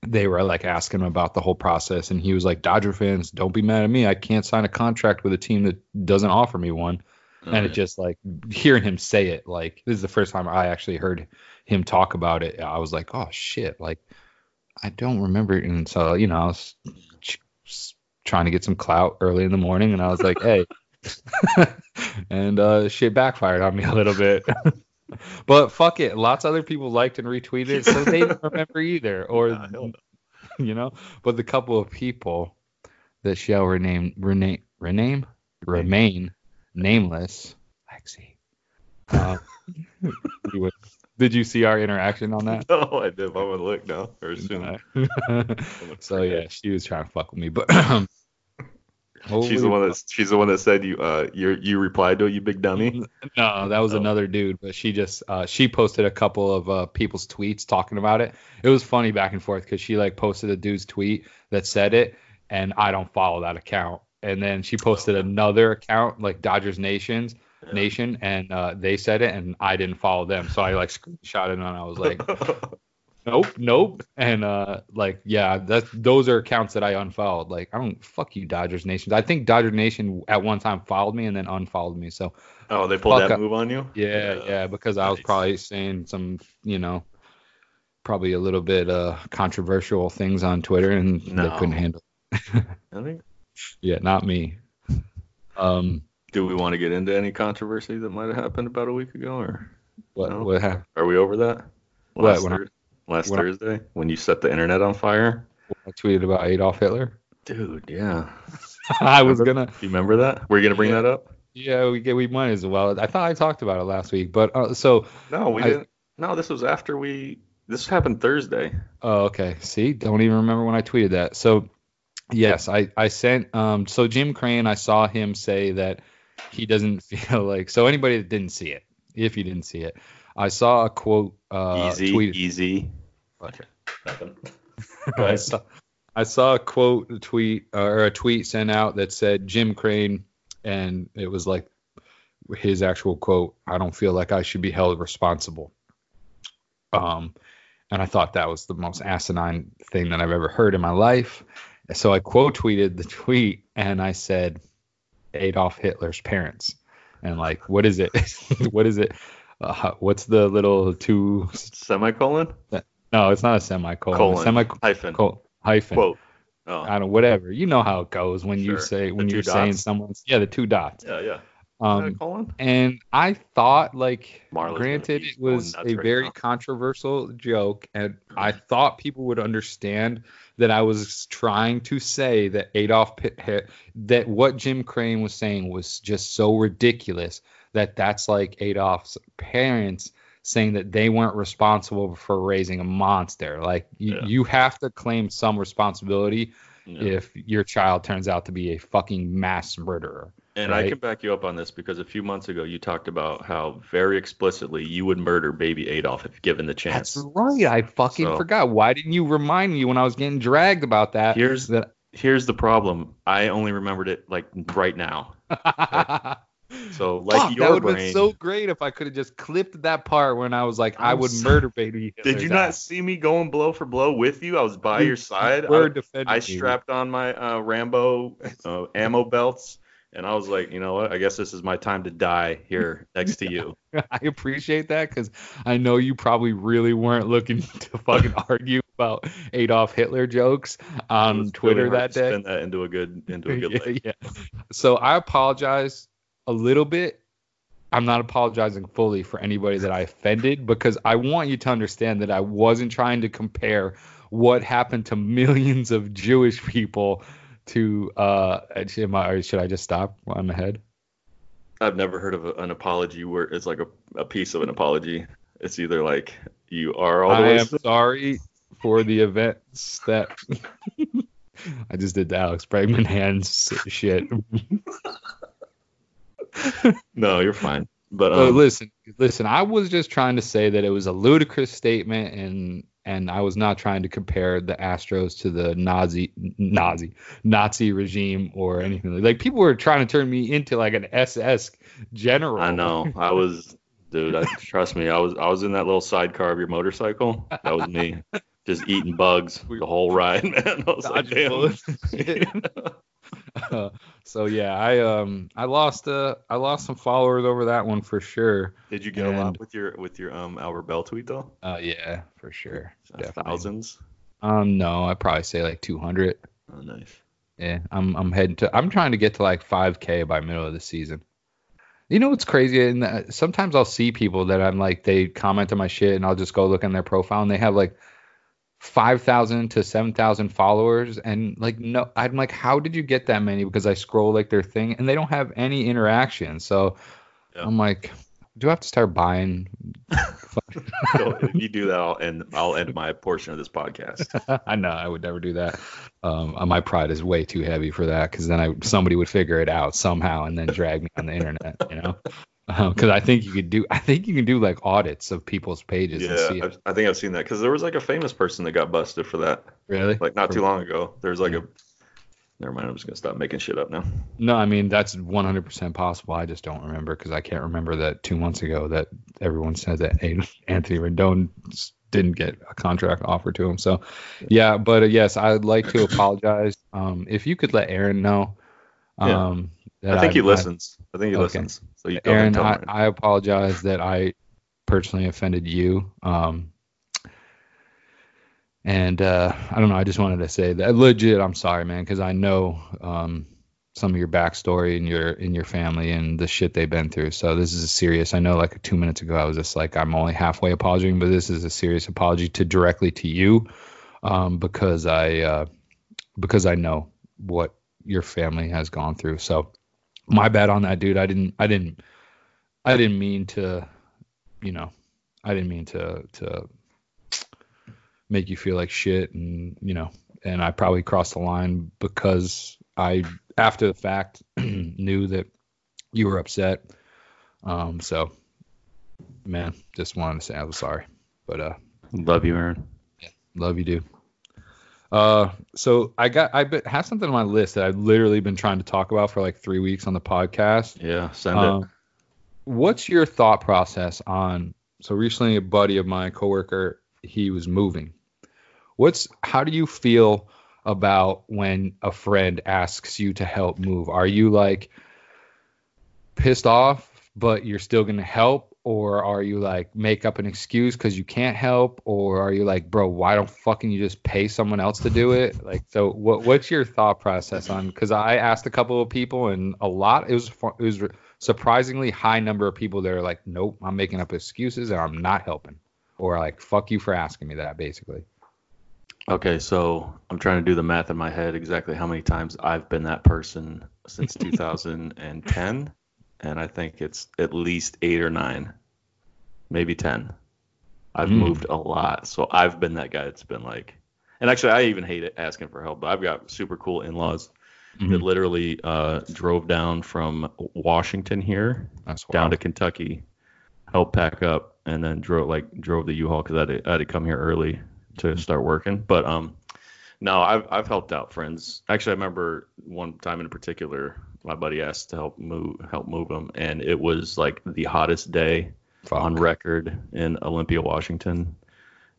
they were like asking him about the whole process, and he was like, "Dodger fans, don't be mad at me. I can't sign a contract with a team that doesn't offer me one." Oh, and it just like hearing him say it, like this is the first time I actually heard him talk about it. I was like, "Oh shit!" Like I don't remember, and so you know, I was trying to get some clout early in the morning, and I was like, "Hey," and shit backfired on me a little bit. But fuck it, lots of other people liked and retweeted it, so they didn't remember either. Or no. You know, but the couple of people that shall remain nameless, Lexi. Did you see our interaction on that? No, I did. I would look now. So yeah, she was trying to fuck with me, but she's the one that said you replied to it, you big dummy. No, that was another dude, but she just she posted a couple of people's tweets talking about it. It was funny back and forth because she like posted a dude's tweet that said it, and I don't follow that account. And then she posted another account like Dodgers Nation, and they said it, and I didn't follow them, so I like screenshot it, and I was like, Nope. And like, yeah, those are accounts that I unfollowed. Like, I don't fuck you, Dodgers Nation. I think Dodger Nation at one time followed me and then unfollowed me. So they pulled that move on you? Yeah, because nice. I was probably saying some, you know, probably a little bit controversial things on Twitter, and they couldn't handle it. Really? Yeah, not me. Do we want to get into any controversy that might have happened about a week ago, or what? No? What happened? Are we over that? Last Thursday, when you set the internet on fire, I tweeted about Adolf Hitler. Dude, yeah. You remember that? Were you gonna bring that up? Yeah, we might as well. I thought I talked about it last week, but didn't. No, this was after this happened Thursday. Oh, okay. See, don't even remember when I tweeted that. So, yes, I sent. So Jim Crane, I saw him say that he doesn't feel like. So anybody that didn't see it, if you didn't see it, I saw a quote. Easy. Okay. Nothing. I saw a quote, a tweet sent out that said Jim Crane, and it was like his actual quote: "I don't feel like I should be held responsible." And I thought that was the most asinine thing that I've ever heard in my life. So I quote tweeted the tweet, and I said, "Adolf Hitler's parents," and like, what is it? What is it? What's the little two semicolon? No, it's not a semicolon. Hyphen. Quote. Oh. I don't. Whatever. You know how it goes when you say saying someone's. Yeah, the two dots. Yeah. Semicolon. And I thought, like, Marla's granted, it was a very controversial joke, and I thought people would understand that I was trying to say that that what Jim Crane was saying was just so ridiculous. That's like Adolf's parents saying that they weren't responsible for raising a monster. Like you have to claim some responsibility if your child turns out to be a fucking mass murderer. And right? I can back you up on this because a few months ago you talked about how very explicitly you would murder baby Adolf if given the chance. That's right. I fucking forgot. Why didn't you remind me when I was getting dragged about that? Here's the problem. I only remembered it like right now. Like, so like that would have been so great if I could have just clipped that part when I was like, I would murder baby. Did you not see me going blow for blow with you? I was by your side. I strapped on my Rambo ammo belts, and I was like, you know what? I guess this is my time to die here next to you. I appreciate that because I know you probably really weren't looking to fucking argue about Adolf Hitler jokes on Twitter really that day. Spin that into a good light. Yeah. So I apologize. A little bit. I'm not apologizing fully for anybody that I offended because I want you to understand that I wasn't trying to compare what happened to millions of Jewish people to. Should I just stop on the head? I've never heard of an apology where it's like a piece of an apology. It's either like you are all the way. I am sorry for the events that. I just did the Alex Bregman hands shit. No, you're fine. But listen, Listen, I was just trying to say that it was a ludicrous statement, and I was not trying to compare the Astros to the Nazi regime or anything. Like, people were trying to turn me into like an SS general. I know. I was, dude. Trust me. I was in that little sidecar of your motorcycle. That was me, just eating bugs the whole ride, man. I was like, damn. I lost some followers over that one for sure. Did you get a lot with your Albert Belle tweet though? Yeah, for sure. Thousands? No, I probably say like 200. Oh, nice. Yeah, I'm trying to get to like 5K by middle of the season. You know what's crazy? And sometimes I'll see people that I'm like, they comment on my shit, and I'll just go look on their profile, and they have like 5,000 to 7,000 followers, and like, no, I'm like, how did you get that many? Because I scroll like their thing, and they don't have any interaction. So yeah. I'm like, do I have to start buying? So if you do that, I'll end my portion of this podcast. I know I would never do that. My pride is way too heavy for that, because then somebody would figure it out somehow and then drag me on the internet, you know. Because I think you can do like audits of people's pages. Yeah, and see it. I think I've seen that, because there was like a famous person that got busted for that. Really? Like not too long ago. There's like Never mind. I'm just gonna stop making shit up now. No, I mean that's 100% possible. I just don't remember, because I can't remember that 2 months ago that everyone said that Anthony Rendon didn't get a contract offer to him. So yeah, but yes, I'd like to apologize. If you could let Aaron know. Yeah. I think he listens. So you Aaron, I apologize that I personally offended you. And I don't know. I just wanted to say that legit. I'm sorry, man, because I know some of your backstory and your family and the shit they've been through. So this is a serious. I know, like 2 minutes ago, I was just like, I'm only halfway apologizing, but this is a serious apology directly to you, because I know what your family has gone through. So my bad on that, dude. I didn't mean to make you feel like shit, and you know, and I probably crossed the line, because I after the fact knew that you were upset. So man, just wanted to say I was sorry, but love you, Aaron. Yeah, love you, dude. So I have something on my list that I've literally been trying to talk about for like 3 weeks on the podcast. Yeah, send it. What's your thought process on? So recently, a buddy of my coworker, he was moving. How do you feel about when a friend asks you to help move? Are you like pissed off, but you're still going to help? Or are you like, make up an excuse because you can't help? Or are you like, bro, why don't fucking you just pay someone else to do it? Like, so what's your thought process on? Because I asked a couple of people, and it was surprisingly high number of people that are like, nope, I'm making up excuses and I'm not helping. Or like, fuck you for asking me that, basically. Okay, so I'm trying to do the math in my head exactly how many times I've been that person since 2010. And I think it's at least 8 or 9, maybe 10. I've moved a lot. So I've been that guy that's been like, and actually I even hate asking for help, but I've got super cool in-laws that literally drove down from Washington here down to Kentucky, helped pack up, and then drove the U-Haul, because I had to come here early to start working. But no, I've helped out friends. Actually, I remember one time in particular, my buddy asked to help move him, and it was like the hottest day on record in Olympia, Washington,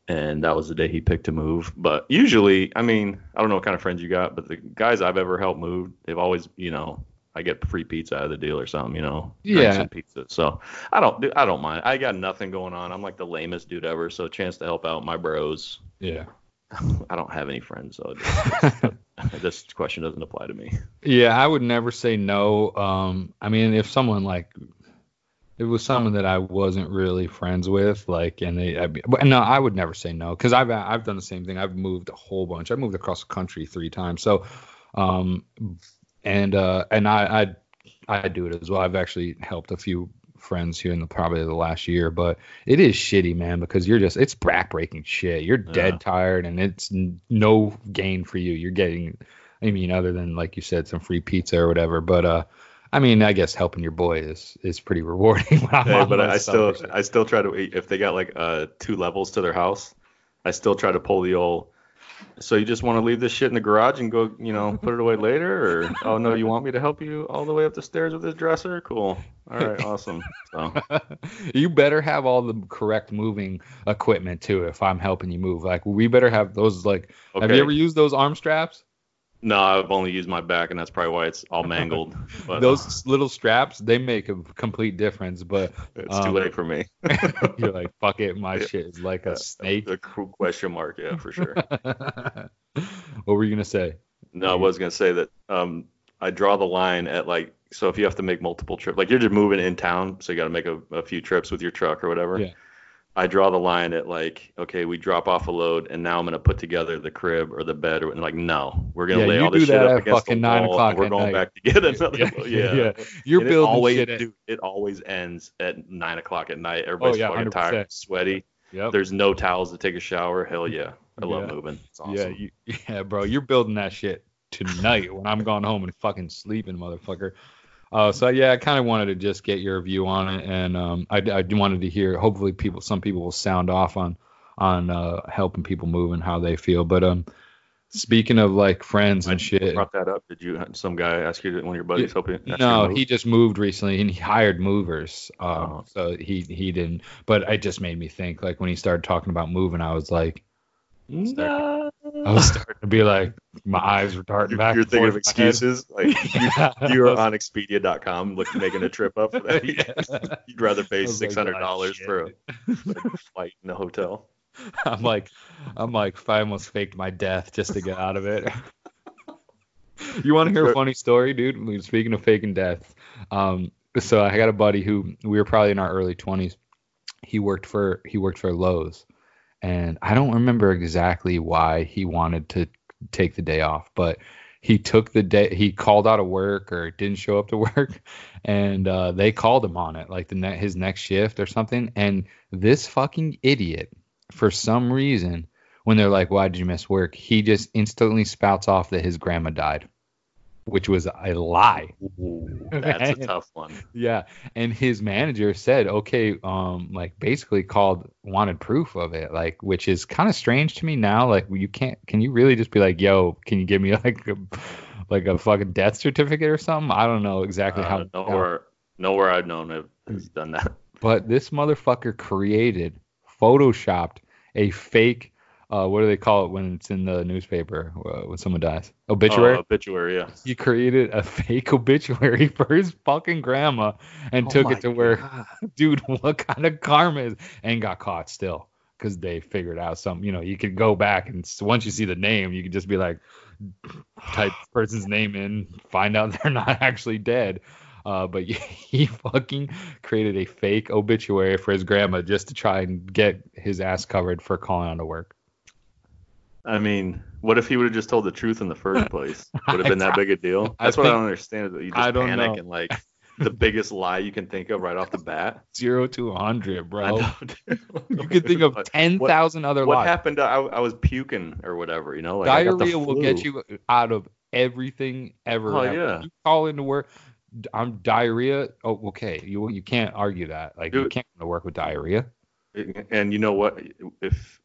and that was the day he picked to move. But usually, I mean, I don't know what kind of friends you got, but the guys I've ever helped move, they've always, you know, I get free pizza out of the deal or something, you know. Yeah. Pizza. So I don't mind. I got nothing going on. I'm like the lamest dude ever, so chance to help out my bros. Yeah. I don't have any friends, so this question doesn't apply to me. Yeah, I would never say no. I mean, if someone like, it was someone that I wasn't really friends with, like, and I would never say no, because I've done the same thing. I've moved a whole bunch. I moved across the country 3 times, so and I do it as well. I've actually helped a few friends here in probably the last year, but it is shitty, man, because it's back-breaking shit. You're dead tired, and it's no gain for you. You're getting, I mean, other than like you said, some free pizza or whatever, but I mean, I guess helping your boy is pretty rewarding. But I still try to, if they got like 2 levels to their house, I still try to pull the old, so you just want to leave this shit in the garage and go, you know, put it away later? Or, oh, no, you want me to help you all the way up the stairs with this dresser? Cool. All right, awesome. So. You better have all the correct moving equipment, too, if I'm helping you move. Like, we better have those, like, okay. Have you ever used those arm straps? No, I've only used my back, and that's probably why it's all mangled. But, those little straps, they make a complete difference, but... It's too late for me. You're like, fuck it, my shit is like a snake. A cool question mark, yeah, for sure. What were you going to say? No, I was going to say that I draw the line at, like, so if you have to make multiple trips, like, you're just moving in town, so you got to make a few trips with your truck or whatever. Yeah. I draw the line at like, okay, we drop off a load, and now I'm gonna put together the crib or the bed, or like, no, we're gonna lay all this shit up against the wall, and we're going back to get another. Yeah. You're building shit. It always ends at 9 o'clock at night. Everybody's fucking tired, sweaty. Yep. There's no towels to take a shower. Hell yeah, I love moving. It's awesome. Yeah, bro, you're building that shit tonight when I'm going home and fucking sleeping, motherfucker. So yeah, I kind of wanted to just get your view on it, and I wanted to hear. Hopefully, some people will sound off on helping people move and how they feel. But speaking of like friends and shit, brought that up. Did you? Some guy ask you, one of your buddies, helping? No, he just moved recently, and he hired movers. So he didn't. But it just made me think. Like when he started talking about moving, I was like, no. I was starting to be like, my eyes were darting back. You're thinking of excuses? Like, you're on Expedia.com making a trip up for that. Yeah. You'd rather pay $600 for a flight in a hotel. I'm like, if I almost faked my death just to get out of it. You want to hear a funny story, dude? Speaking of faking death, so I got a buddy who, we were probably in our early 20s. He worked for Lowe's. And I don't remember exactly why he wanted to take the day off, but he took the day. He called out of work or didn't show up to work, and they called him on it, like his next shift or something. And this fucking idiot, for some reason, when they're like, "Why did you miss work?" he just instantly spouts off that his grandma died, which was a lie. Ooh, that's a tough one. Yeah. And his manager said, okay, basically wanted proof of it, like, which is kind of strange to me now. Like, you can you really just be like, yo, can you give me like a fucking death certificate or something? I don't know exactly how. Nowhere I've known has done that. But this motherfucker photoshopped a fake, what do they call it when it's in the newspaper when someone dies? Obituary? Oh, obituary, yeah. He created a fake obituary for his fucking grandma and took it to where, dude, what kind of karma is? And got caught still because they figured out something. You know, you could go back and once you see the name, you could just be like, type the person's name in, find out they're not actually dead. But he fucking created a fake obituary for his grandma just to try and get his ass covered for calling out to work. I mean, what if he would have just told the truth in the first place? Would have been that big a deal? That's what I don't understand. Is that you just panic and like the biggest lie you can think of right off the bat. 0 to 100, bro. You could think of 10,000 other lies. What happened? I was puking or whatever. You know, like, diarrhea will get you out of everything ever. Oh yeah. You call into work. I'm diarrhea. Oh, okay. You can't argue that. Like, dude, you can't go to work with diarrhea. And you know what? If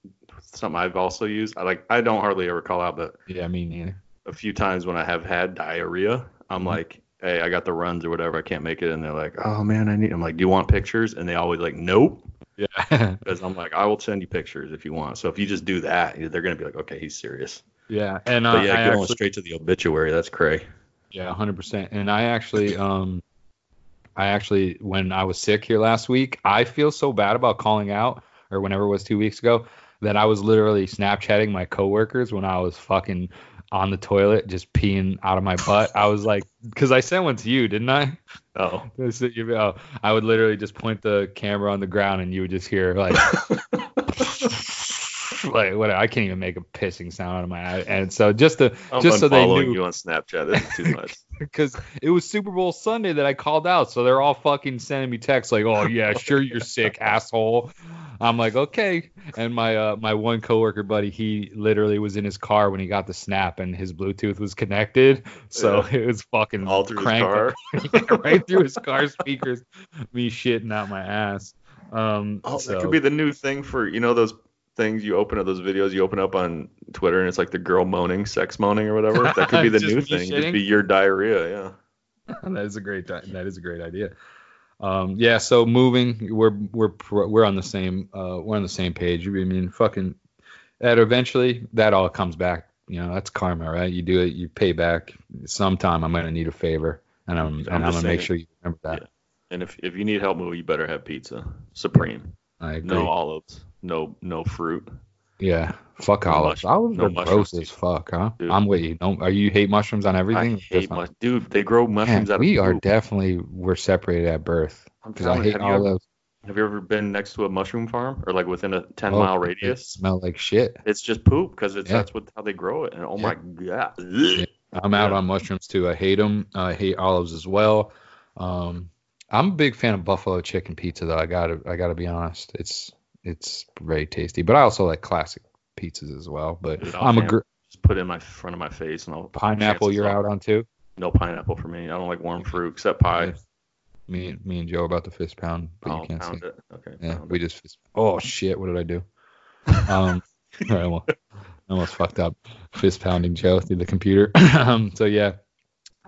something I've also used, I don't hardly ever call out, but yeah, me neither. A few times when I have had diarrhea, I'm like, hey, I got the runs or whatever, I can't make it, and they're like, oh man, I'm like, do you want pictures? And they always like, nope. Yeah, because I'm like, I will send you pictures if you want. So if you just do that, they're gonna be like, okay, he's serious. Yeah, and going straight to the obituary, that's cray. Yeah, 100%. And I actually, when I was sick here last week, I feel so bad about calling out, or whenever it was 2 weeks ago, that I was literally Snapchatting my coworkers when I was fucking on the toilet, just peeing out of my butt. I was like, because I sent one to you, didn't I? Oh. I would literally just point the camera on the ground and you would just hear like, like what? I can't even make a pissing sound out of my eye. And so just so they knew you on Snapchat, that's too much. Because it was Super Bowl Sunday that I called out, so they're all fucking sending me texts like, "Oh yeah, sure you're sick, asshole." I'm like, okay. And my one coworker buddy, he literally was in his car when he got the snap, and his Bluetooth was connected, so it was fucking all through cranking his car. Yeah, right through his car speakers. Me shitting out my ass. That could be the new thing for, you know, those things you open up, those videos you open up on Twitter, and it's like the girl moaning, sex moaning, or whatever. That could be the new thing. Shitting. Just be your diarrhea. Yeah. That is a great idea. So moving, we're on the same page. I mean, fucking that eventually that all comes back. You know, that's karma, right? You do it, you pay back. Sometime I'm gonna need a favor, and I'm gonna make sure you remember that. Yeah. And if you need help moving, you better have pizza. Supreme. I agree. No olives. No fruit. Yeah. Fuck olives. Olives are gross as fuck, huh? Dude. I'm with you. Are you hate mushrooms on everything? I hate mushrooms. Dude, they grow mushrooms out of poop. We're separated at birth. Because I hate olives. Have you ever been next to a mushroom farm? Or like within a 10-mile radius? It smell like shit. It's just poop because that's how they grow it. And my God. Yeah. I'm out on mushrooms too. I hate them. I hate olives as well. I'm a big fan of buffalo chicken pizza, though. I gotta be honest. It's very tasty, but I also like classic pizzas as well. But dude, just put it in my front of my face, and I'll pineapple. You're out on too? No pineapple for me. I don't like warm fruit except pie. Yeah. Me and Joe are about to fist pound, but you can't see it. Okay. Yeah, we just fist. Oh shit! What did I do? All right, well, I almost fucked up fist pounding Joe through the computer.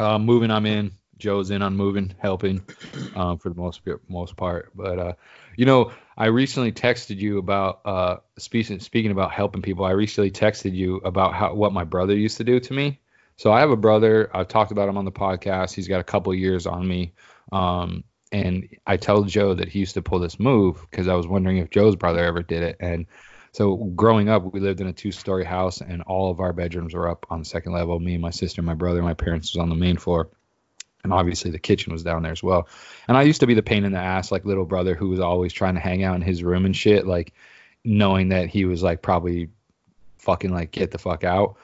Moving. I'm in. Joe's in on moving, helping for the most part. But, you know, I recently texted you about speaking about helping people. I recently texted you about what my brother used to do to me. So I have a brother. I've talked about him on the podcast. He's got a couple years on me. And I told Joe that he used to pull this move because I was wondering if Joe's brother ever did it. And so growing up, we lived in a 2-story house, and all of our bedrooms were up on the second level. Me and my sister, my brother, my parents was on the main floor. And obviously the kitchen was down there as well. And I used to be the pain in the ass, like little brother who was always trying to hang out in his room and shit, like knowing that he was like probably fucking like get the fuck out.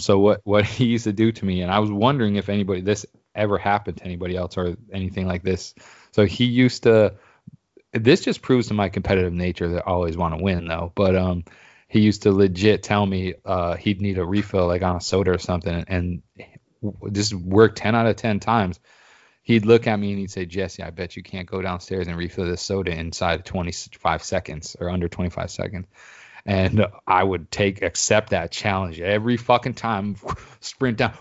So what he used to do to me, and I was wondering if this ever happened to anybody else or anything like this. So he used to, this just proves to my competitive nature that I always want to win though. But he used to legit tell me he'd need a refill like on a soda or something, and this worked 10 out of 10 times. He'd look at me and he'd say, "Jesse, I bet you can't go downstairs and refill this soda inside 25 seconds or under 25 seconds. And I would accept that challenge every fucking time, sprint down,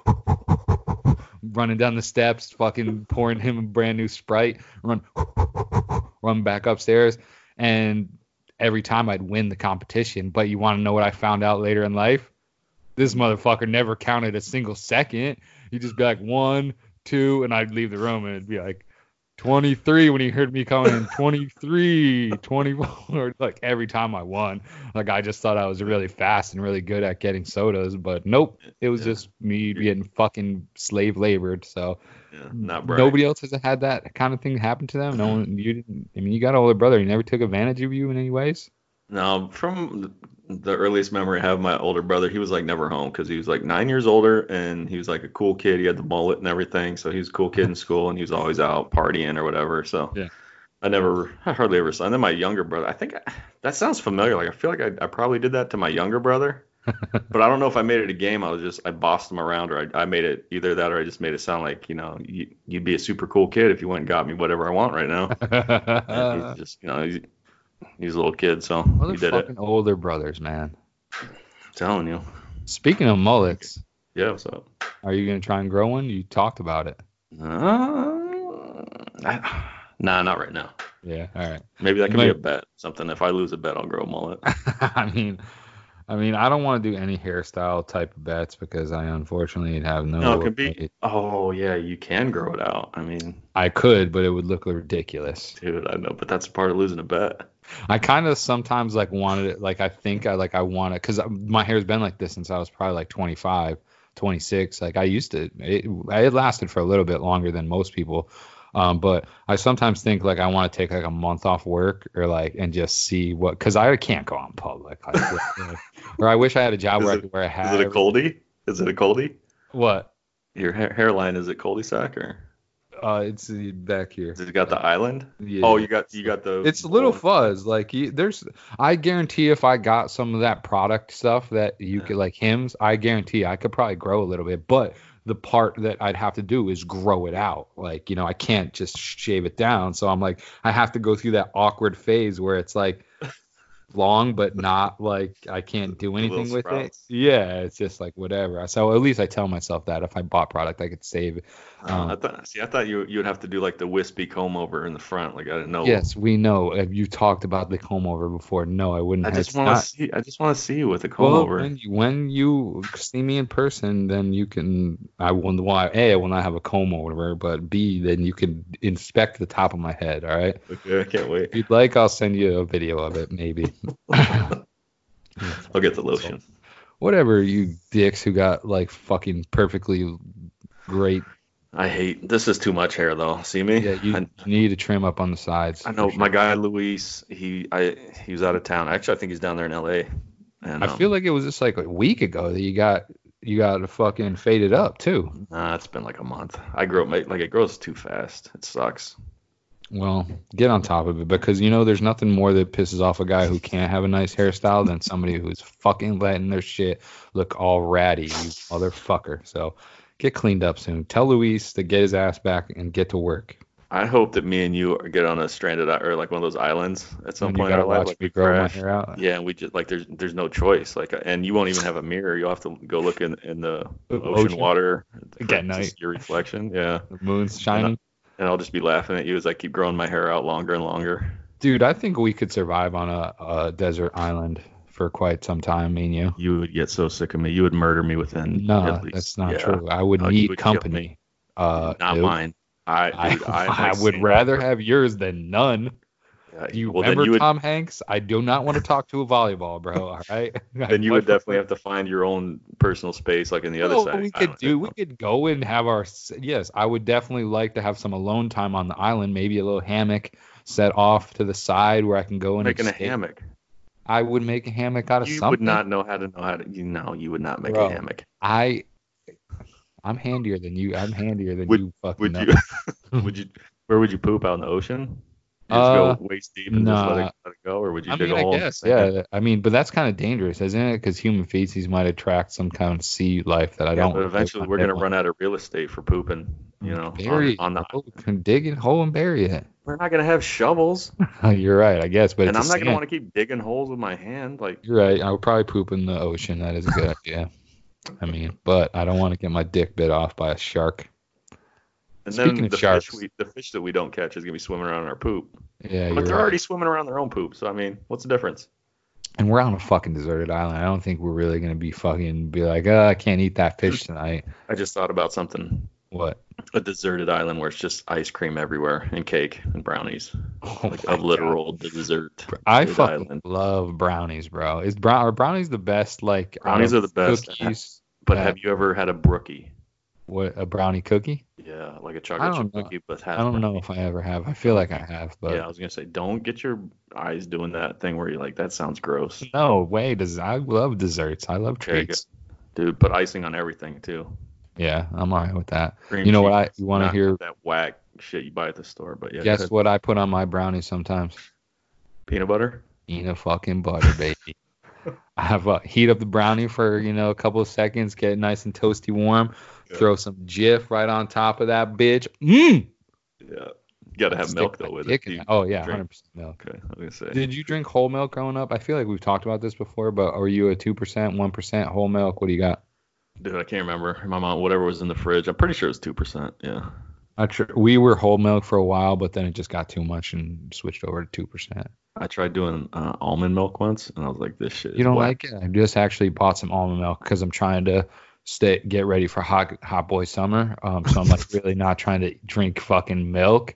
running down the steps, fucking pouring him a brand new Sprite, run back upstairs. And every time I'd win the competition. But you want to know what I found out later in life? This motherfucker never counted a single second. He'd just be like, 1, 2, and I'd leave the room, and it'd be like 23 when he heard me calling in, 23, 24, like every time I won. Like I just thought I was really fast and really good at getting sodas, but nope, it was just me being fucking slave labored. So not bright. Nobody else has had that kind of thing happen to them. No one, you didn't. I mean, you got an older brother. He never took advantage of you in any ways. No, from the earliest memory I have of my older brother, he was like never home because he was like 9 years older, and he was like a cool kid. He had the mullet and everything, so he was a cool kid in school, and he was always out partying or whatever. So I hardly ever saw. And then my younger brother, I think that sounds familiar. Like I feel like I probably did that to my younger brother, but I don't know if I made it a game. I bossed him around, or I made it either that, or I just made it sound like, you know, you'd be a super cool kid if you went and got me whatever I want right now. He's just, you know. He's a little kid, so he did it. Older brothers, man. I'm telling you. Speaking of mullets. Yeah, what's up? Are you going to try and grow one? You talked about it. Nah, not right now. Yeah, all right. Maybe that could be a bet. Something. If I lose a bet, I'll grow a mullet. I mean, I don't want to do any hairstyle type of bets because I unfortunately have no... No, it could be... Oh, yeah, you can grow it out. I mean... I could, but it would look ridiculous. Dude, I know, but that's part of losing a bet. I kind of sometimes like wanted it, like I think I want it, because my hair's been like this since I was probably like 25, 26. Like I used to, it lasted for a little bit longer than most people. But I sometimes think like I want to take like a month off work or like and just see what, because I can't go out in public. Or I wish I had a job where I could wear a hat. Is it a coldie? What? Your hairline, is it coldie sack or? It's back here. Has it got the island? Yeah. Oh, you got the. It's a little fuzz. Like there's, I guarantee if I got some of that product stuff that you could like Hims, I guarantee I could probably grow a little bit. But the part that I'd have to do is grow it out. Like, you know, I can't just shave it down. So I'm like, I have to go through that awkward phase where it's like long, but not like I can't do anything with it. Yeah, it's just like whatever. So at least I tell myself that if I bought product, I could save it. I thought you would have to do like the wispy comb over in the front. Like I didn't know. Yes, we know. You talked about the comb over before. No, I wouldn't. I just want to see you with the comb over. When you see me in person, then you can. I wonder why. A, I will not have a comb over, but B, then you can inspect the top of my head. All right. Okay, I can't wait. If you'd like, I'll send you a video of it, maybe. I'll get the lotion. So, whatever, you dicks who got like fucking perfectly great. I hate this. Is too much hair though. See me? Yeah, you need to trim up on the sides. I know my guy Luis. He was out of town. Actually, I think he's down there in L.A. And I feel like it was just like a week ago that you got fucking faded up too. Nah, it's been like a month. It grows too fast. It sucks. Well, get on top of it because, you know, there's nothing more that pisses off a guy who can't have a nice hairstyle than somebody who's fucking letting their shit look all ratty, you motherfucker. So get cleaned up soon. Tell Luis to get his ass back and get to work. I hope that me and you get on a stranded or like one of those islands at some point in our life. Like we grow my hair out. Yeah, and we just like there's no choice. Like, and you won't even have a mirror. You'll have to go look in the ocean water at night. Your reflection. Yeah, the moon's shining. And I'll just be laughing at you as I keep growing my hair out longer and longer. Dude, I think we could survive on a desert island for quite some time, me and you. You would get so sick of me. You would murder me within. No, that's not true. I would need company. Not mine. I would rather have yours than none. Do you remember Tom Hanks? I do not want to talk to a volleyball, bro. All right. Then you would definitely have to find your own personal space, like in the other side. We could go and have our. Yes, I would definitely like to have some alone time on the island. Maybe a little hammock set off to the side where I can go and making a hammock. I would make a hammock out of something. You would not know how to. You would not make a hammock. I'm handier than you. I'm handier than you. Fucking know. Where would you poop out in the ocean? Just go waist deep and just let it go, or would you dig a hole? I guess, yeah. I mean, but that's kind of dangerous, isn't it? Because human feces might attract some kind of sea life that I don't. But eventually, we're gonna run out of real estate for pooping. You know, digging hole and bury it. We're not gonna have shovels. You're right, I guess. But I'm not gonna want to keep digging holes with my hand. Like you're right, I would probably poop in the ocean. That is a good idea. I mean, but I don't want to get my dick bit off by a shark. And speaking then the fish that we don't catch is going to be swimming around in our poop. Yeah, but they're already swimming around their own poop. So, I mean, what's the difference? And we're on a fucking deserted island. I don't think we're really going to be like, I can't eat that fish tonight. I just thought about something. What? A deserted island where it's just ice cream everywhere and cake and brownies. Oh like a literal dessert. I fucking love brownies, bro. Are brownies the best? Like brownies are the best. Cookies, but have you ever had a brookie? What, a brownie cookie? Yeah, like a chocolate chip cookie, but half. I don't know if I ever have. I feel like I have, but yeah, I was gonna say, don't get your eyes doing that thing where you're like, that sounds gross. No way. I love desserts. I love treats, dude. Put icing on everything too. Yeah, I'm alright with that. Cream you know cheese, what? You want to hear that whack shit you buy at the store? But yeah, guess what I put on my brownies sometimes? Peanut butter. Peanut fucking butter, baby. I have heat up the brownie for a couple of seconds, get it nice and toasty warm. Yeah. Throw some Jif right on top of that bitch. Mmm. Yeah, you gotta have milk though with it. Oh yeah, 100% milk. Okay, I was gonna say. Did you drink whole milk growing up? I feel like we've talked about this before, but are you a 2%, 1% whole milk? What do you got? Dude, I can't remember. My mom, whatever was in the fridge, I'm pretty sure it was 2%. Yeah. We were whole milk for a while, but then it just got too much and switched over to 2%. I tried doing almond milk once, and I was like, "This shit." You don't like it? I just actually bought some almond milk because I'm trying to get ready for hot boy summer. So I'm like really not trying to drink fucking milk.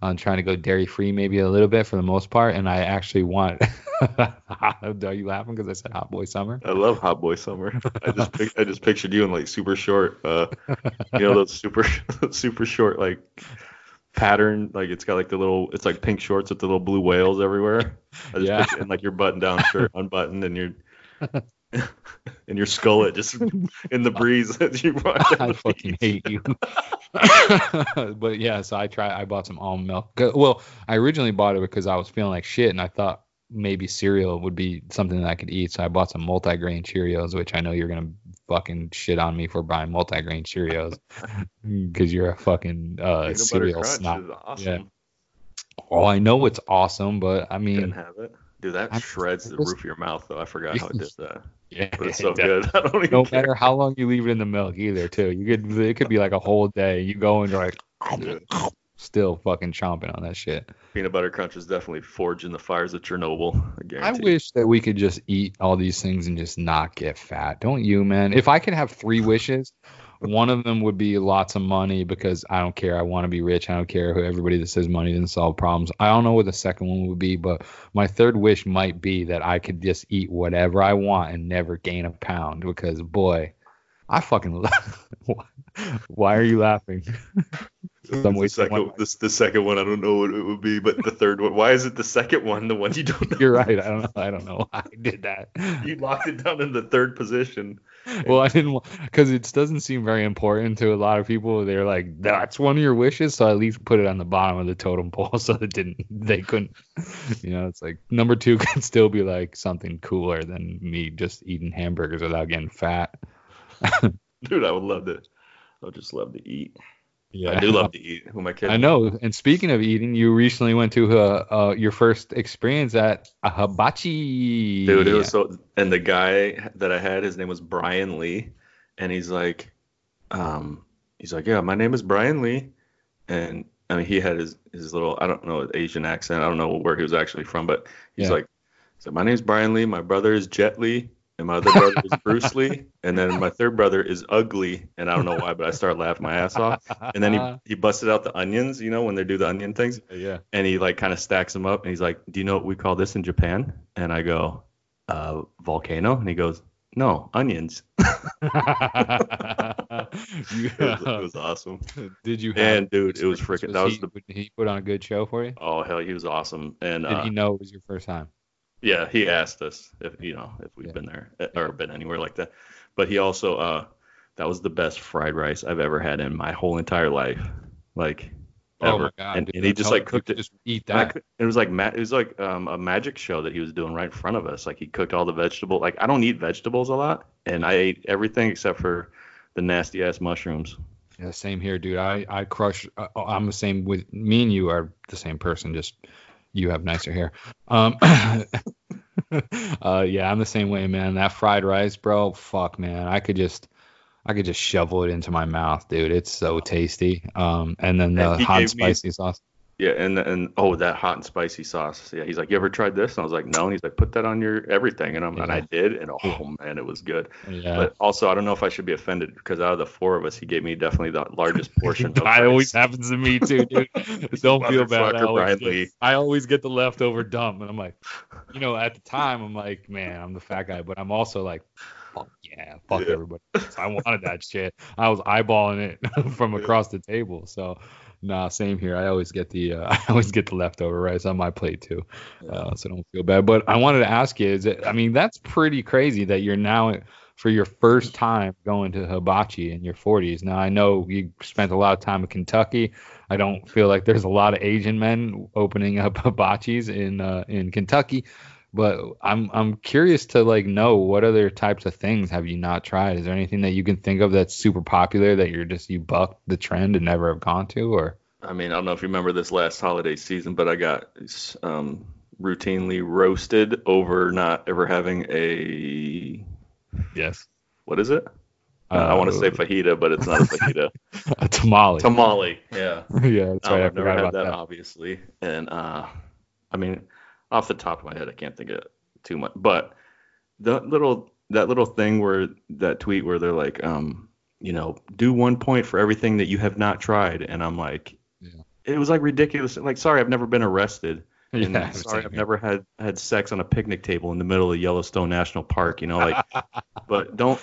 I'm trying to go dairy free, maybe a little bit for the most part. And I actually want. Are you laughing because I said hot boy summer? I love hot boy summer. I just pictured you in like super short, those super short like pattern, like it's got like the little, it's like pink shorts with the little blue whales everywhere. I just picture, and like your button down shirt unbuttoned and you're. in your skull, it just in the breeze. I fucking hate you. But yeah, so I bought some almond milk. Well, I originally bought it because I was feeling like shit, and I thought maybe cereal would be something that I could eat. So I bought some multigrain Cheerios, which I know you're gonna fucking shit on me for buying multigrain Cheerios because you're a fucking cereal snob. Awesome. Yeah. Well, I know it's awesome, but I mean, have it. Dude, that shreds the roof of your mouth, though. I forgot how it did that. Yeah, but it's so good. I don't even matter how long you leave it in the milk, either. Too, it could be like a whole day. You go and you're like, still fucking chomping on that shit. Peanut butter crunch is definitely forging the fires of Chernobyl. I wish that we could just eat all these things and just not get fat. Don't you, man? If I could have 3 wishes, one of them would be lots of money because I don't care. I want to be rich. I don't care who everybody that says money doesn't solve problems. I don't know what the second one would be, but my third wish might be that I could just eat whatever I want and never gain a pound because, boy, I fucking love Why are you laughing? The second one, I don't know what it would be, but the third one. Why is it the second one, the one you don't know? You're right. I don't know why I did that. You locked it down in the third position. Well, I didn't, because it doesn't seem very important to a lot of people. They're like, that's one of your wishes, so I at least put it on the bottom of the totem pole so they couldn't. You know, it's like number 2 could still be like something cooler than me just eating hamburgers without getting fat. Dude, I would love to. I would just love to eat. Yeah, I do love to eat. Who am I kidding? I know. And speaking of eating, you recently went to your first experience at a hibachi. Dude, it was so. And the guy that I had, his name was Brian Lee, and he's like, yeah, my name is Brian Lee, and I mean, he had his little, I don't know, Asian accent. I don't know where he was actually from, but he's like, my name's Brian Lee, my brother is Jet Lee. And my other brother is Bruce Lee. And then my third brother is Ugly. And I don't know why, but I start laughing my ass off. And then he busted out the onions, you know, when they do the onion things. Yeah. And he, like, kind of stacks them up. And he's like, do you know what we call this in Japan? And I go, volcano? And he goes, no, onions. It was awesome. Did you? And dude, it was freaking. He put on a good show for you? Oh, hell, he was awesome. And did he know it was your first time? Yeah, he asked us if we've been there or been anywhere like that. But he also, that was the best fried rice I've ever had in my whole entire life, like ever. Oh my God, and he just like cooked it. Just eat that. It was like a magic show that he was doing right in front of us. Like he cooked all the vegetables. Like I don't eat vegetables a lot, and I ate everything except for the nasty ass mushrooms. Yeah, same here, dude. I crush. I'm the same with me and you are the same person. Just. You have nicer hair. Yeah, I'm the same way, man. That fried rice, bro. Fuck, man. I could just shovel it into my mouth, dude. It's so tasty. And then the hot and spicy sauce. Yeah, and that hot and spicy sauce. Yeah, he's like, you ever tried this? And I was like, no. And he's like, put that on your everything. And I did. And oh man, it was good. Yeah. But also, I don't know if I should be offended because out of the 4 of us, he gave me definitely the largest portion. That always happens to me too, dude. Don't feel bad. I always get the leftover dump, and I'm like, you know, at the time, I'm like, man, I'm the fat guy, but I'm also like. Fuck yeah. Everybody else. I wanted that shit. I was eyeballing it from across the table. So, nah, same here. I always get the leftover rice on my plate too. So don't feel bad. But I wanted to ask you, that's pretty crazy that you're now for your first time going to hibachi in your 40s. Now I know you spent a lot of time in Kentucky. I don't feel like there's a lot of Asian men opening up hibachis in Kentucky. But I'm curious to like know what other types of things have you not tried? Is there anything that you can think of that's super popular that you bucked the trend and never have gone to? Or I mean, I don't know if you remember this last holiday season, but I got routinely roasted over not ever having a yes. What is it? I want to say fajita, but it's not a fajita. A tamale. Tamale, yeah. Yeah, that's right. I've never had that, obviously, and I mean. Off the top of my head, I can't think of too much. But that little thing where that tweet where they're like, you know, do 1 point for everything that you have not tried, and I'm like, It was like ridiculous. Like, sorry, I've never been arrested. Yeah, and sorry, I've never had sex on a picnic table in the middle of Yellowstone National Park. You know, like, but don't.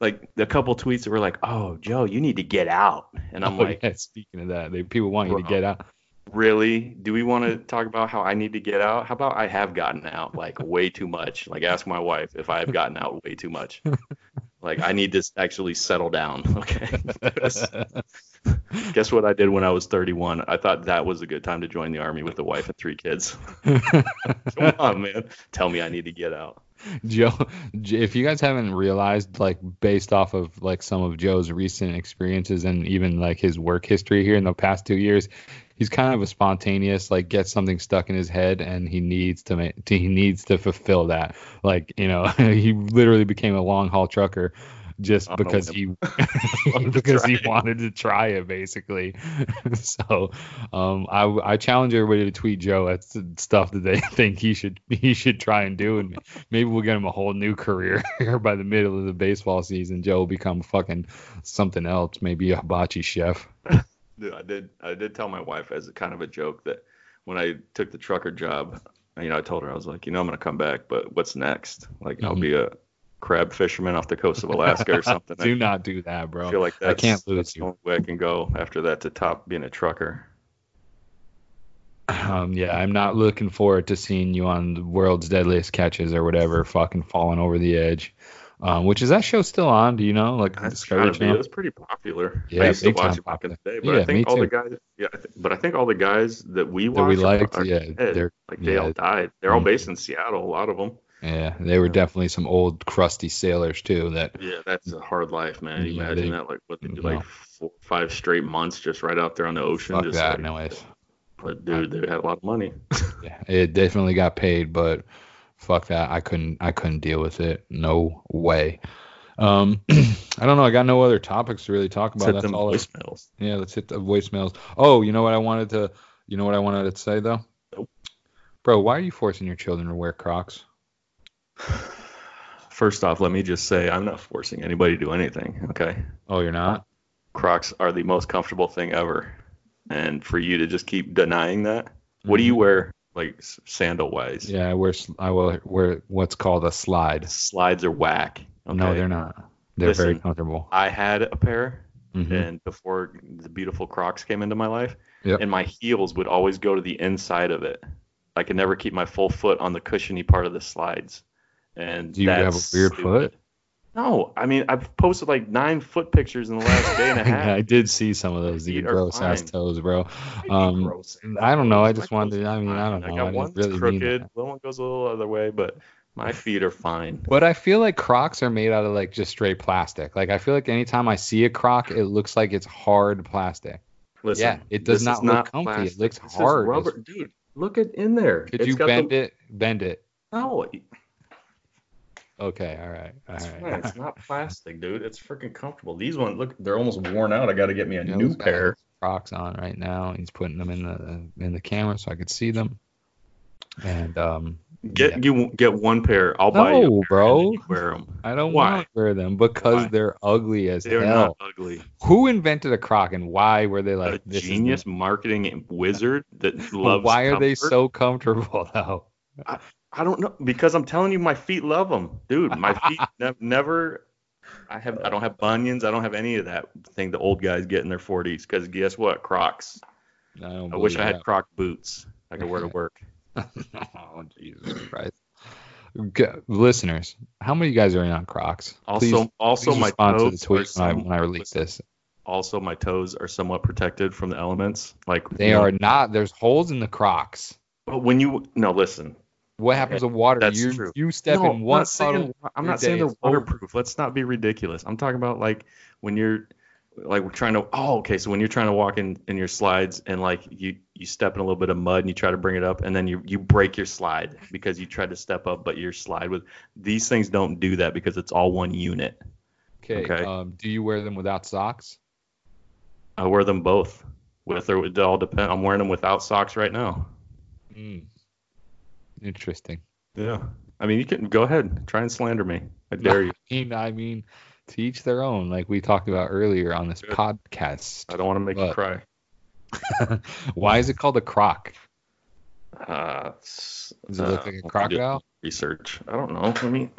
Like a couple tweets that were like, oh, Joe, you need to get out, and I'm like, yeah, speaking of that, people want you to get out. really? Do we want to talk about how I need to get out? How about I have gotten out, like, way too much? Like, ask my wife if I have gotten out way too much. Like, I need to actually settle down, okay? Guess what I did when I was 31? I thought that was a good time to join the Army with a wife and 3 kids. Come on, man. Tell me I need to get out. Joe, if you guys haven't realized, like, based off of, like, some of Joe's recent experiences and even, like, his work history here in the past 2 years, he's kind of a spontaneous, like, gets something stuck in his head and he needs to fulfill that. Like, you know, he literally became a long haul trucker just because he wanted to try it, basically. So I challenge everybody to tweet Joe at stuff that they think he should try and do, and maybe we'll get him a whole new career by the middle of the baseball season. Joe will become fucking something else, maybe a hibachi chef. Dude, I did tell my wife as a kind of a joke that when I took the trucker job, you know, I told her, I was like, you know, I'm gonna come back, but what's next? Like, I'll be a crab fisherman off the coast of Alaska or something. Do not do that, bro. I feel like that's, I can't lose that's you. The only way I can go after that to top being a trucker. Yeah, I'm not looking forward to seeing you on the World's Deadliest Catches or whatever, fucking falling over the edge. Which is that show still on? Do you know? Like, Discovery Channel? It was pretty popular. Yeah, I used to watch it back in the day, but yeah, I think all the guys. Yeah, but I think all the guys that we watched, they all died. They're all based in Seattle, a lot of them. Yeah, they were definitely some old crusty sailors too. That's a hard life, man. You imagine that, like, what they do, like 4 or 5 straight months just right out there on the ocean. Fuck just that, like, no ways. But dude, they had a lot of money. Yeah, it definitely got paid, but. Fuck that. I couldn't deal with it. No way. I don't know. I got no other topics to really talk about. Let's hit the voicemails. Yeah, let's hit the voicemails. Oh, you know what I wanted to say though? Nope. Bro, why are you forcing your children to wear Crocs? First off, let me just say I'm not forcing anybody to do anything, okay? Oh, you're not? Crocs are the most comfortable thing ever. And for you to just keep denying that, what do you wear? Like, sandal wise. Yeah, I will wear what's called a slide. Slides are whack. Okay? No, they're not. They're very comfortable. I had a pair, and before the beautiful Crocs came into my life, and my heels would always go to the inside of it. I could never keep my full foot on the cushiony part of the slides. And do you have a weird foot? No, I mean, I've posted like 9 foot pictures in the last day and a half. Yeah, I did see some of those. You gross ass toes, bro. I don't know. I just wanted. I mean, I don't know. I got one's really crooked. The one goes a little other way, but my feet are fine. But I feel like Crocs are made out of like just straight plastic. Like I feel like anytime I see a Croc, it looks like it's hard plastic. Listen, yeah, it does not look comfy. Plastic. It looks this hard. Rubber, dude. Look it in there. Could you bend it? Bend it. No. Okay, all right. It's not plastic, dude. It's freaking comfortable. These ones, look, they're almost worn out. I got to get me a new pair. Crocs on right now. He's putting them in the camera so I could see them. And get one pair. I'll buy you a pair, bro. And you wear them. I don't want to wear them because they're ugly as hell. They're not ugly. Who invented a Croc and why were they like this? A genius marketing wizard that loves. Why are they so comfortable though? I don't know, because I'm telling you, my feet love them, dude. My feet never. I don't have bunions. I don't have any of that thing the old guys get in their 40s. Because guess what, Crocs. I wish I had Croc boots I could wear to work. Oh Jesus Christ! Listeners, how many of you guys are in on Crocs? Please my toes. The tweet when I release this. Also, my toes are somewhat protected from the elements. Like they are not. There's holes in the Crocs. But when you listen. What happens to water? That's true. You step in one puddle. I'm not saying they're waterproof. Let's not be ridiculous. I'm talking about like when you're like trying to. Oh, okay. So when you're trying to walk in your slides and like you step in a little bit of mud and you try to bring it up and then you break your slide because you tried to step up, but your slide with these things don't do that because it's all one unit. Okay. Do you wear them without socks? I wear them both. It all depends. I'm wearing them without socks right now. Interesting. Yeah. I mean, you can go ahead. Try and slander me. I dare you. I mean, to each their own, like we talked about earlier on this podcast. I don't want to make you cry. Why is it called a croc? Does it look like a crocodile? research. I don't know. Let me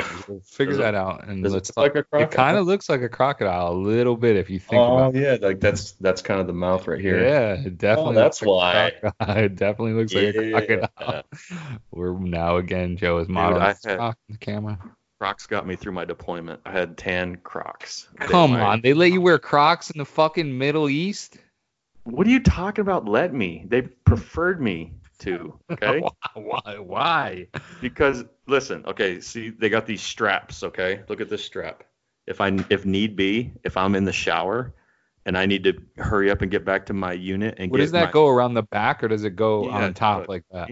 figure that out. And it's like a crocodile. It kind of looks like a crocodile a little bit if you think about it. Oh, yeah. Like that's kind of the mouth right here. Yeah, it definitely that's why. It definitely looks like a crocodile. We're now again, Joe is modeling on the camera. Crocs got me through my deployment. I had tan Crocs. Come on. They let you wear Crocs in the fucking Middle East? What are you talking about? Let me. They preferred me to. Okay. Why? Because listen. Okay. See, they got these straps. Okay. Look at this strap. If need be, if I'm in the shower and I need to hurry up and get back to my unit and does that go around the back or does it go on top like that?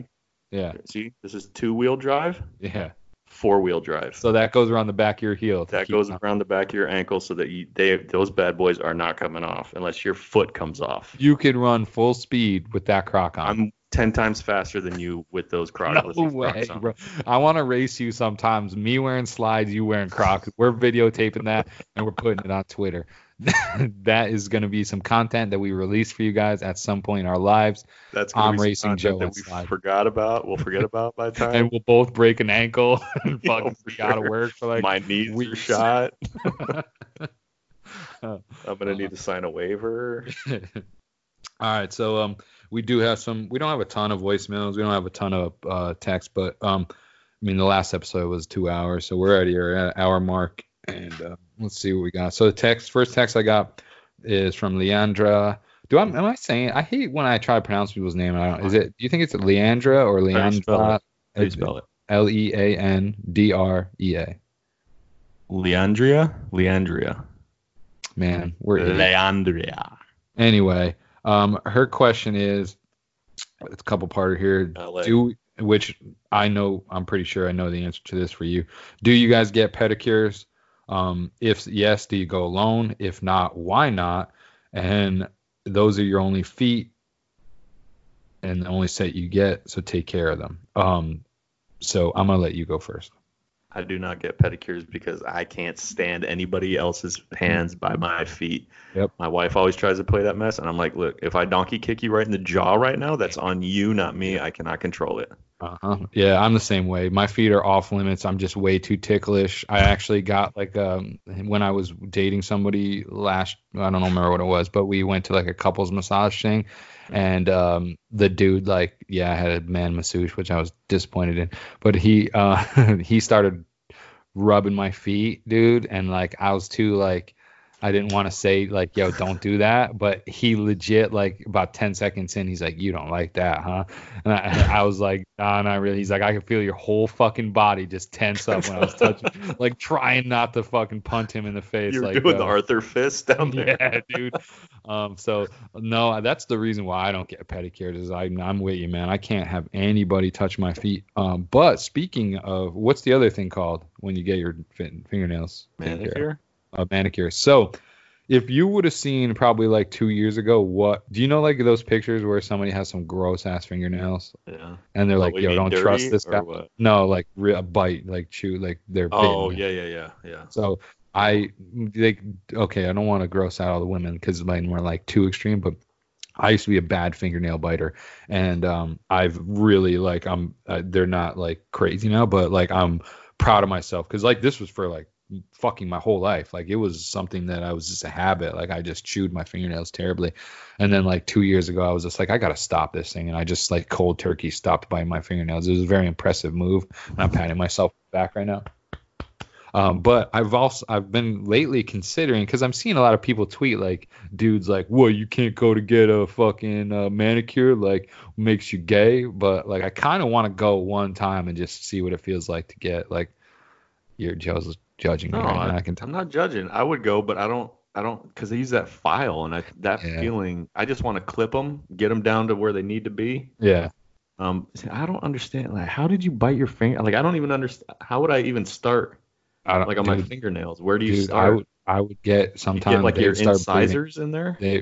Yeah. See, this is 2-wheel drive. Yeah. 4-wheel drive. So that goes around the back of your heel. That goes around the back of your ankle so that those bad boys are not coming off unless your foot comes off. You can run full speed with that Croc on. I'm 10 times faster than you with those Crocs. No way, bro. I want to race you sometimes. Me wearing slides, you wearing Crocs. We're videotaping that and we're putting it on Twitter. That is going to be some content that we release for you guys at some point in our lives. That's going to be some content that we forgot about. We'll forget about by the time. And we'll both break an ankle and fucking forgot to work for like my knees are shot. I'm going to need to sign a waiver. All right. So we do have we don't have a ton of voicemails. We don't have a ton of text, but I mean, the last episode was 2 hours. So we're already at an hour mark. And let's see what we got. So the first text I got is from Leandra. Am I saying? I hate when I try to pronounce people's name. Do you think it's Leandra or Leandra? How do you spell it? Leandrea. Leandria. Man, we're Leandria. Anyway, her question is, it's a couple parter here. I'm pretty sure I know the answer to this for you. Do you guys get pedicures? If yes, do you go alone? If not, why not? And those are your only feet and the only set you get, so take care of them. So I'm going to let you go first. I do not get pedicures because I can't stand anybody else's hands by my feet. Yep. My wife always tries to play that mess, and I'm like, look, if I donkey kick you right in the jaw right now, that's on you, not me. I cannot control it. Yeah, I'm the same way. My feet are off limits. I'm just way too ticklish. I actually got like when I was dating somebody I don't remember what it was, but we went to like a couples massage thing, and the dude I had a man masseuse, which I was disappointed in, but he he started rubbing my feet, dude, and I was too I didn't want to say yo, don't do that. But he legit about 10 seconds in, he's like, you don't like that, huh? And I was like, nah, not really. He's like, I could feel your whole fucking body just tense up when I was touching, trying not to fucking punt him in the face. You're doing the Arthur fist down there. Yeah, dude. So no, that's the reason why I don't get pedicures is I'm with you, man. I can't have anybody touch my feet. But speaking of, what's the other thing called when you get your fingernails? Manicure? Manicure. So if you would have seen probably 2 years ago, what do you know, those pictures where somebody has some gross ass fingernails? Yeah. And they're yo, don't trust this guy. What? No, a bite, chew, they're. Oh, yeah. So I don't want to gross out all the women because mine were too extreme, but I used to be a bad fingernail biter, and I've really they're not crazy now, but I'm proud of myself because this was for fucking my whole life. It was something that I was just a habit. I just chewed my fingernails terribly. And then 2 years ago, I was just I got to stop this thing. And I just cold turkey stopped biting my fingernails. It was a very impressive move. And I'm patting myself back right now. But I've been lately considering, because I'm seeing a lot of people tweet dudes well, you can't go to get a fucking manicure, makes you gay. But I kind of want to go one time and just see what it feels like to get your Joe's judging me. No, right now. I'm not judging. I would go, but I don't because they use that file and feeling. I just want to clip them, get them down to where they need to be. Yeah. I don't understand. How did you bite your finger? I don't even understand. How would I even start? My fingernails. Where do you start? I would get sometimes. You get your incisors bleeding in there. They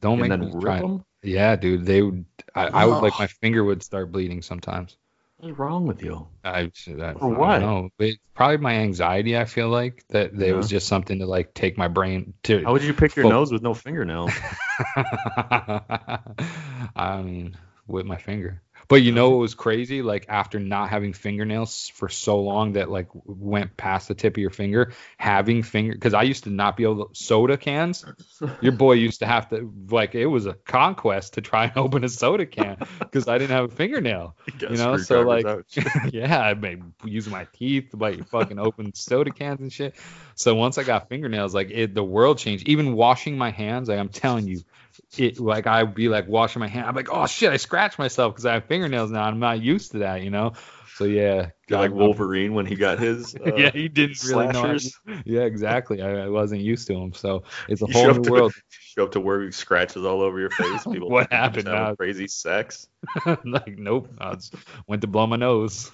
don't make them rip them. Yeah, dude. They would. I would my finger would start bleeding sometimes. What's wrong with you? I don't know. It's probably my anxiety. I feel that there was just something to take my brain to. How would you pick your nose with no fingernail? I mean, with my finger. But you know, it was crazy. Like after not having fingernails for so long that like went past the tip of your finger, having finger, because I used to not be able to soda cans. Your boy used to have to, like, it was a conquest to try and open a soda can because I didn't have a fingernail. You know, so like, yeah, I may use my teeth to like fucking open soda cans and shit. So once I got fingernails, like the world changed. Even washing my hands, like I'm telling you, it like I'd be like washing my hand, I'm like, oh shit, I scratched myself because I have fingernails now. I'm not used to that, you know. So yeah, God, like Wolverine when he got his yeah, he didn't really slashers. Know. Yeah, exactly. I wasn't used to him, so it's a whole new world. Show up to where scratches all over your face. People what happened? Crazy sex. Like nope, I just went to blow my nose.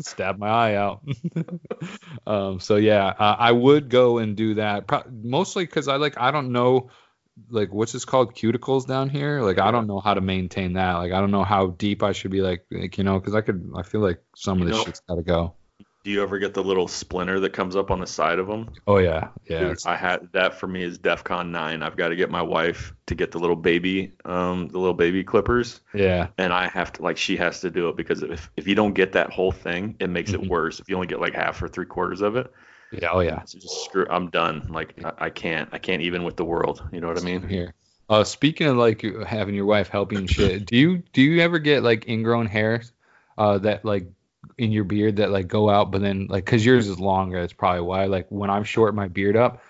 Stab my eye out. So yeah, I would go and do that mostly because I don't know, like what's this called, cuticles down here. Like I don't know how to maintain that. Like I don't know how deep I should be. Like you know, because I feel like some of this shit's gotta go. Do you ever get the little splinter that comes up on the side of them? Oh yeah. Dude, I had that. For me is DEFCON 9. I've got to get my wife to get the little baby clippers. Yeah. And I have to, like, she has to do it because if you don't get that whole thing, it makes it worse. If you only get like half or three quarters of it. Yeah. Oh yeah. So just screw. I'm done. Like I can't even with the world. You know what I mean? Here. Speaking of like having your wife helping and shit, do you ever get like ingrown hairs that like in your beard that like go out, but then like, cause yours is longer. That's probably why. Like when I'm short my beard up,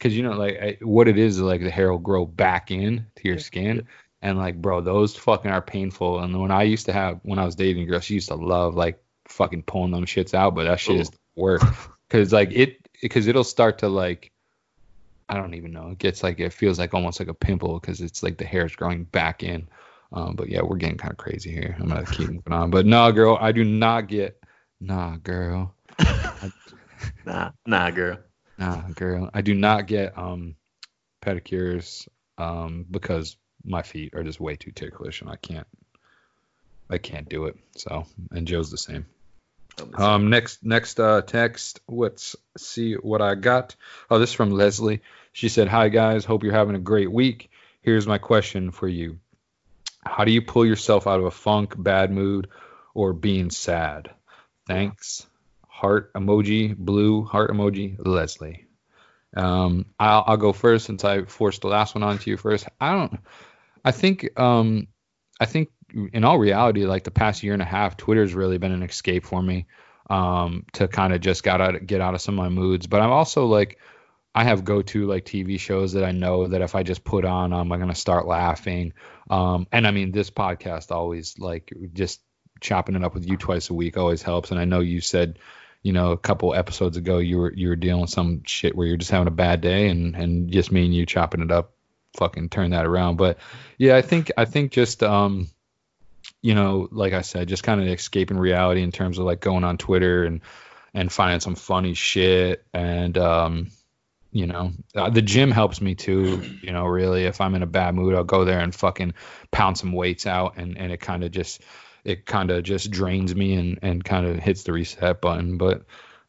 cause you know, like what it is, like the hair will grow back in to your skin. And like, bro, those fucking are painful. And when I was dating a girl, she used to love like fucking pulling them shits out, but that shit is the worst. Cause like it'll start to like, I don't even know. It gets like, it feels like almost like a pimple cause it's like the hair is growing back in. But yeah, we're getting kind of crazy here. I'm gonna keep moving on. But nah, girl. I do not get pedicures because my feet are just way too ticklish and I can't do it. So, and Joe's the same. Next text. Let's see what I got. Oh, this is from Leslie. She said, "Hi guys, hope you're having a great week. Here's my question for you. How do you pull yourself out of a funk, bad mood, or being sad? Thanks." Heart emoji, blue heart emoji, Leslie. I'll go first since I forced the last one onto you first. I think in all reality, like the past year and a half, Twitter's really been an escape for me to kind of just get out of some of my moods. But I'm also like, I have go-to like TV shows that I know that if I just put on, I'm going to start laughing. And I mean, this podcast always, like, just chopping it up with you twice a week always helps. And I know you said, you know, a couple episodes ago, you were dealing with some shit where you're just having a bad day and just me and you chopping it up, fucking turn that around. But yeah, I think just, you know, like I said, just kind of escaping reality in terms of like going on Twitter and finding some funny shit and, you know, the gym helps me too, you know, really. If I'm in a bad mood, I'll go there and fucking pound some weights out and it kind of just drains me and kind of hits the reset button. But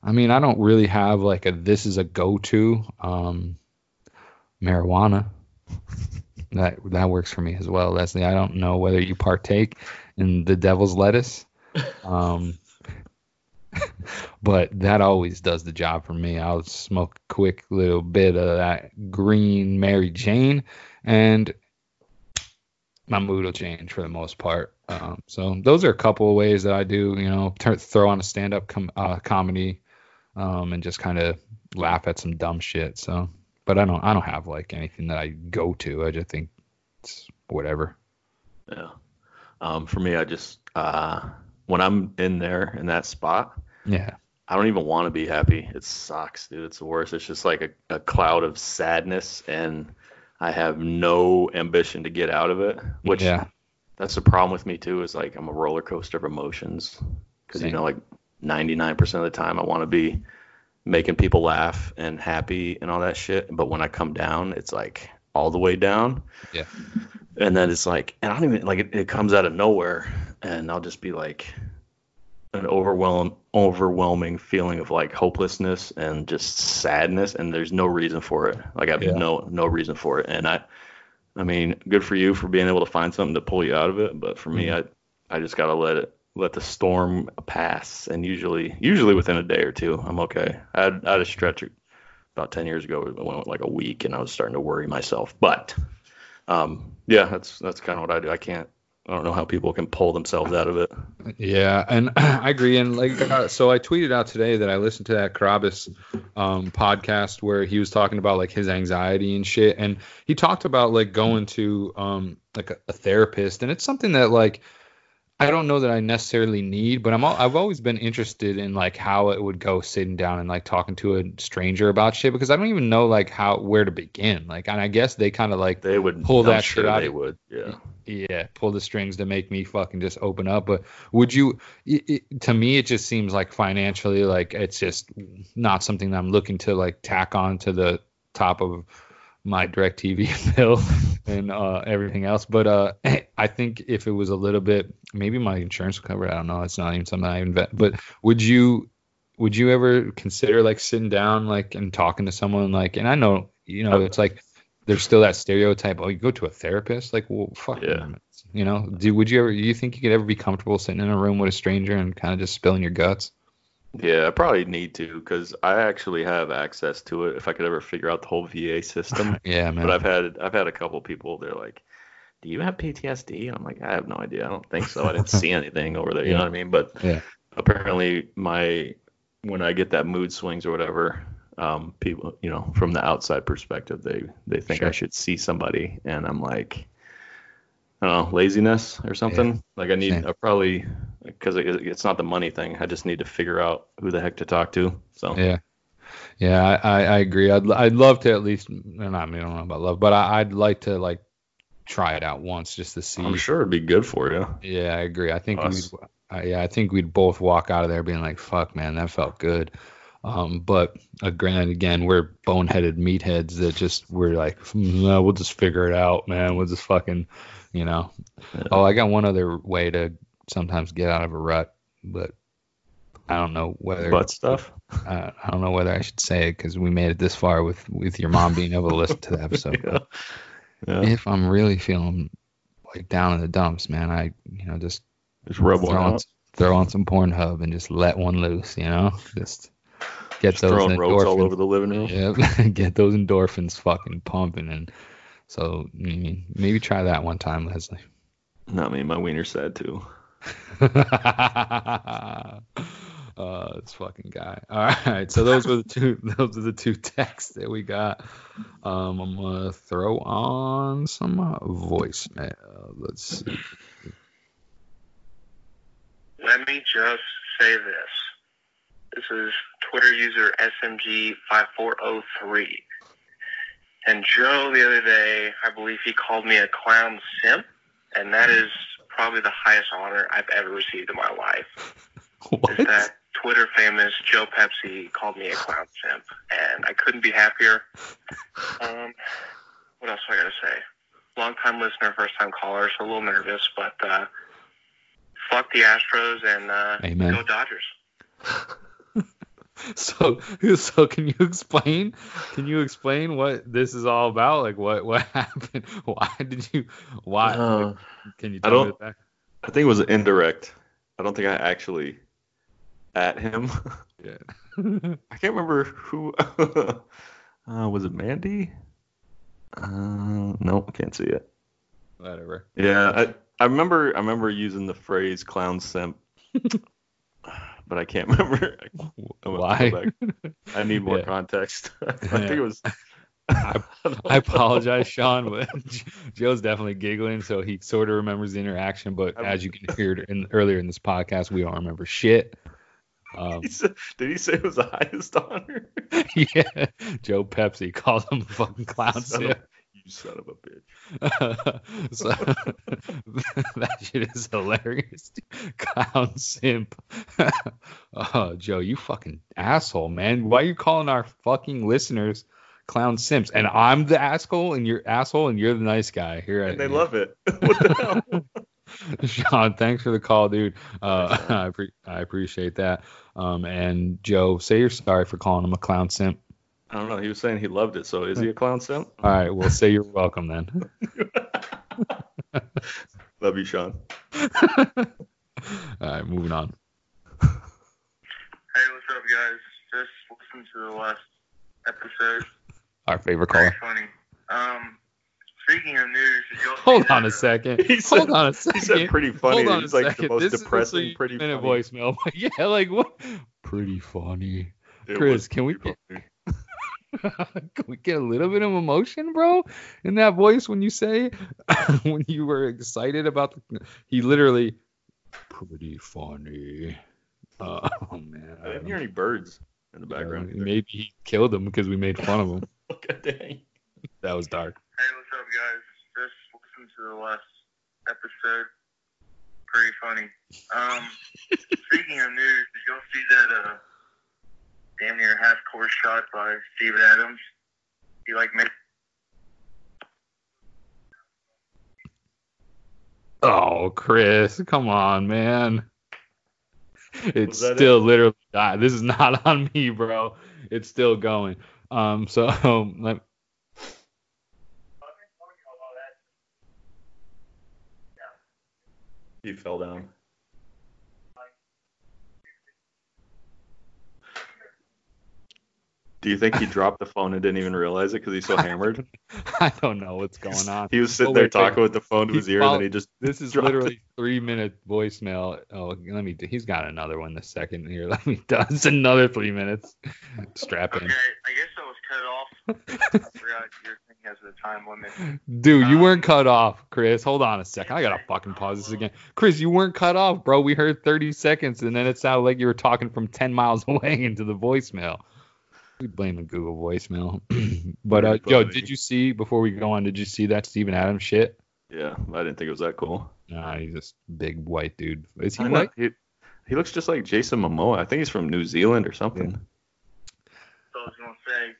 I mean, I don't really have like this is a go-to. Marijuana. That works for me as well, Leslie. I don't know whether you partake in the devil's lettuce. But that always does the job for me. I'll smoke a quick little bit of that green Mary Jane and my mood will change for the most part. So those are a couple of ways that I do, you know, throw on a stand-up comedy and just kind of laugh at some dumb shit. So, but I don't have like anything that I go to. I just think it's whatever. Yeah. For me, I just when I'm in there in that spot, yeah, I don't even want to be happy. It sucks, dude. It's the worst. It's just like a cloud of sadness, and I have no ambition to get out of it. Which, yeah, that's the problem with me too. Is like I'm a roller coaster of emotions. Because you know, like 99% of the time, I want to be making people laugh and happy and all that shit. But when I come down, it's like all the way down. Yeah. And then it's like, and I don't even like it comes out of nowhere, and I'll just be like an overwhelming feeling of like hopelessness and just sadness, and there's no reason for it. Like I have no reason for it, and I mean, good for you for being able to find something to pull you out of it, but for me, I I just gotta let the storm pass, and usually within a day or two, I'm okay. I had a stretch about 10 years ago. It went like a week, and I was starting to worry myself. But yeah, that's kind of what I do. I don't know how people can pull themselves out of it. Yeah, and I agree. And like, so I tweeted out today that I listened to that Carabas podcast where he was talking about like his anxiety and shit, and he talked about like going to like a therapist, and it's something that like I don't know that I necessarily need, but I've always been interested in like how it would go sitting down and like talking to a stranger about shit, because I don't even know like where to begin. Like, and I guess they kind of like they would pull that shit out. They would, yeah. Yeah, pull the strings to make me fucking just open up. But would you? To me, it just seems like financially, like it's just not something that I'm looking to like tack on to the top of my DirecTV bill and everything else. But I think if it was a little bit, maybe my insurance would cover it. I don't know. It's not even something I invest. But would you ever consider like sitting down like and talking to someone like? And I know it's like. There's still that stereotype. Oh, you go to a therapist? Like, well, fuck. Yeah. You know, would you ever? You think you could ever be comfortable sitting in a room with a stranger and kind of just spilling your guts? Yeah, I probably need to, because I actually have access to it. If I could ever figure out the whole VA system. Yeah, man. But I've had a couple people. They're like, "Do you have PTSD?" And I'm like, "I have no idea. I don't think so. I didn't see anything over there." You know what I mean? But apparently, when I get that mood swings or whatever. People, from the outside perspective, they think I should see somebody, and I'm like, I don't know, laziness or something. Yeah. Like I probably because it's not the money thing. I just need to figure out who the heck to talk to. So yeah, I agree. I'd love to at least, and I mean, I don't know about love, but I'd like to like try it out once just to see. I'm sure it'd be good for you. Yeah, I agree. I think we'd both walk out of there being like, fuck, man, that felt good. But again, we're boneheaded meatheads that just we're like, no, we'll just figure it out, man. We'll just fucking, Yeah. Oh, I got one other way to sometimes get out of a rut, but I don't know whether butt stuff. I don't know whether I should say it, because we made it this far with your mom being able to listen to the episode. Yeah. Yeah. If I'm really feeling like down in the dumps, man, I just rub one out. Throw on some Pornhub and just let one loose, just. Get those throwing ropes all over the living room. Yeah, get those endorphins fucking pumping, and so maybe try that one time, Leslie. Not me. My wiener's sad too. This fucking guy. All right, so those are the two texts that we got. I'm gonna throw on some voicemail. Let's see. Let me just say this. This is Twitter user SMG5403. And Joe, the other day, I believe he called me a clown simp, and that is probably the highest honor I've ever received in my life. What? Is that Twitter famous Joe Pepsi called me a clown simp, and I couldn't be happier. What else do I got to say? Long-time listener, first-time caller, so a little nervous, but fuck the Astros and go Dodgers. So can you explain what this is all about? Like what happened? Why? Can you tell me the back? I think it was indirect. I don't think I actually at him. Yeah. I can't remember who. Was it Mandy? No, I can't see it. Whatever. Yeah, I remember using the phrase "clown simp." But I can't remember why. I need more context. I think it was. I apologize, Sean, but Joe's definitely giggling, so he sort of remembers the interaction. But as you can hear earlier in this podcast, we don't remember shit. Did he say it was the highest honor? Yeah, Joe Pepsi called him a fucking clown. You son of a bitch. So, that shit is hilarious. Clown simp. Oh, Joe, you fucking asshole, man. Why are you calling our fucking listeners clown simps? And I'm the asshole, and you're the nice guy. They love it. What the hell? Sean, thanks for the call, dude. I appreciate that. And Joe, say you're sorry for calling him a clown simp. I don't know. He was saying he loved it, so is he a clown simp? All right, well, say you're welcome then. Love you, Sean. All right, moving on. Hey, what's up, guys? Just listened to the last episode. Our favorite caller. Very funny. Speaking of news, Hold on a second. He said pretty funny. It's like the most depressing pretty funny voicemail. Yeah, like what? Pretty funny. Chris, can we get a little bit of emotion, bro, in that voice when you say when you were excited about the he literally pretty funny. Oh man, I didn't hear any birds in the background. Maybe he killed them because we made fun of them. God dang. That was dark. Hey, what's up, guys? Just listened to the last episode. Pretty funny. Speaking of news, did y'all see that damn near half-court shot by Steven Adams? He made. Oh, Chris, come on, man. It's still literally died. This is not on me, bro. It's still going. So he fell down. Do you think he dropped the phone and didn't even realize it because he's so hammered? I don't know what's going on. He was sitting there talking with the phone to his ear, and then he just. This is literally 3-minute voicemail. Oh, let me. He's got another one this second here. Let me. It's another 3 minutes. Strap in. Okay, I guess I was cut off. I forgot your thing has a time limit. Dude, you weren't cut off, Chris. Hold on a second. I gotta fucking pause this again. Chris, you weren't cut off, bro. We heard 30 seconds, and then it sounded like you were talking from 10 miles away into the voicemail. We blame the Google voicemail. But, Joe, before we go on, did you see that Steven Adams shit? Yeah, I didn't think it was that cool. Nah, he's this big white dude. Is he white? He looks just like Jason Momoa. I think he's from New Zealand or something. Yeah. So I was going to say,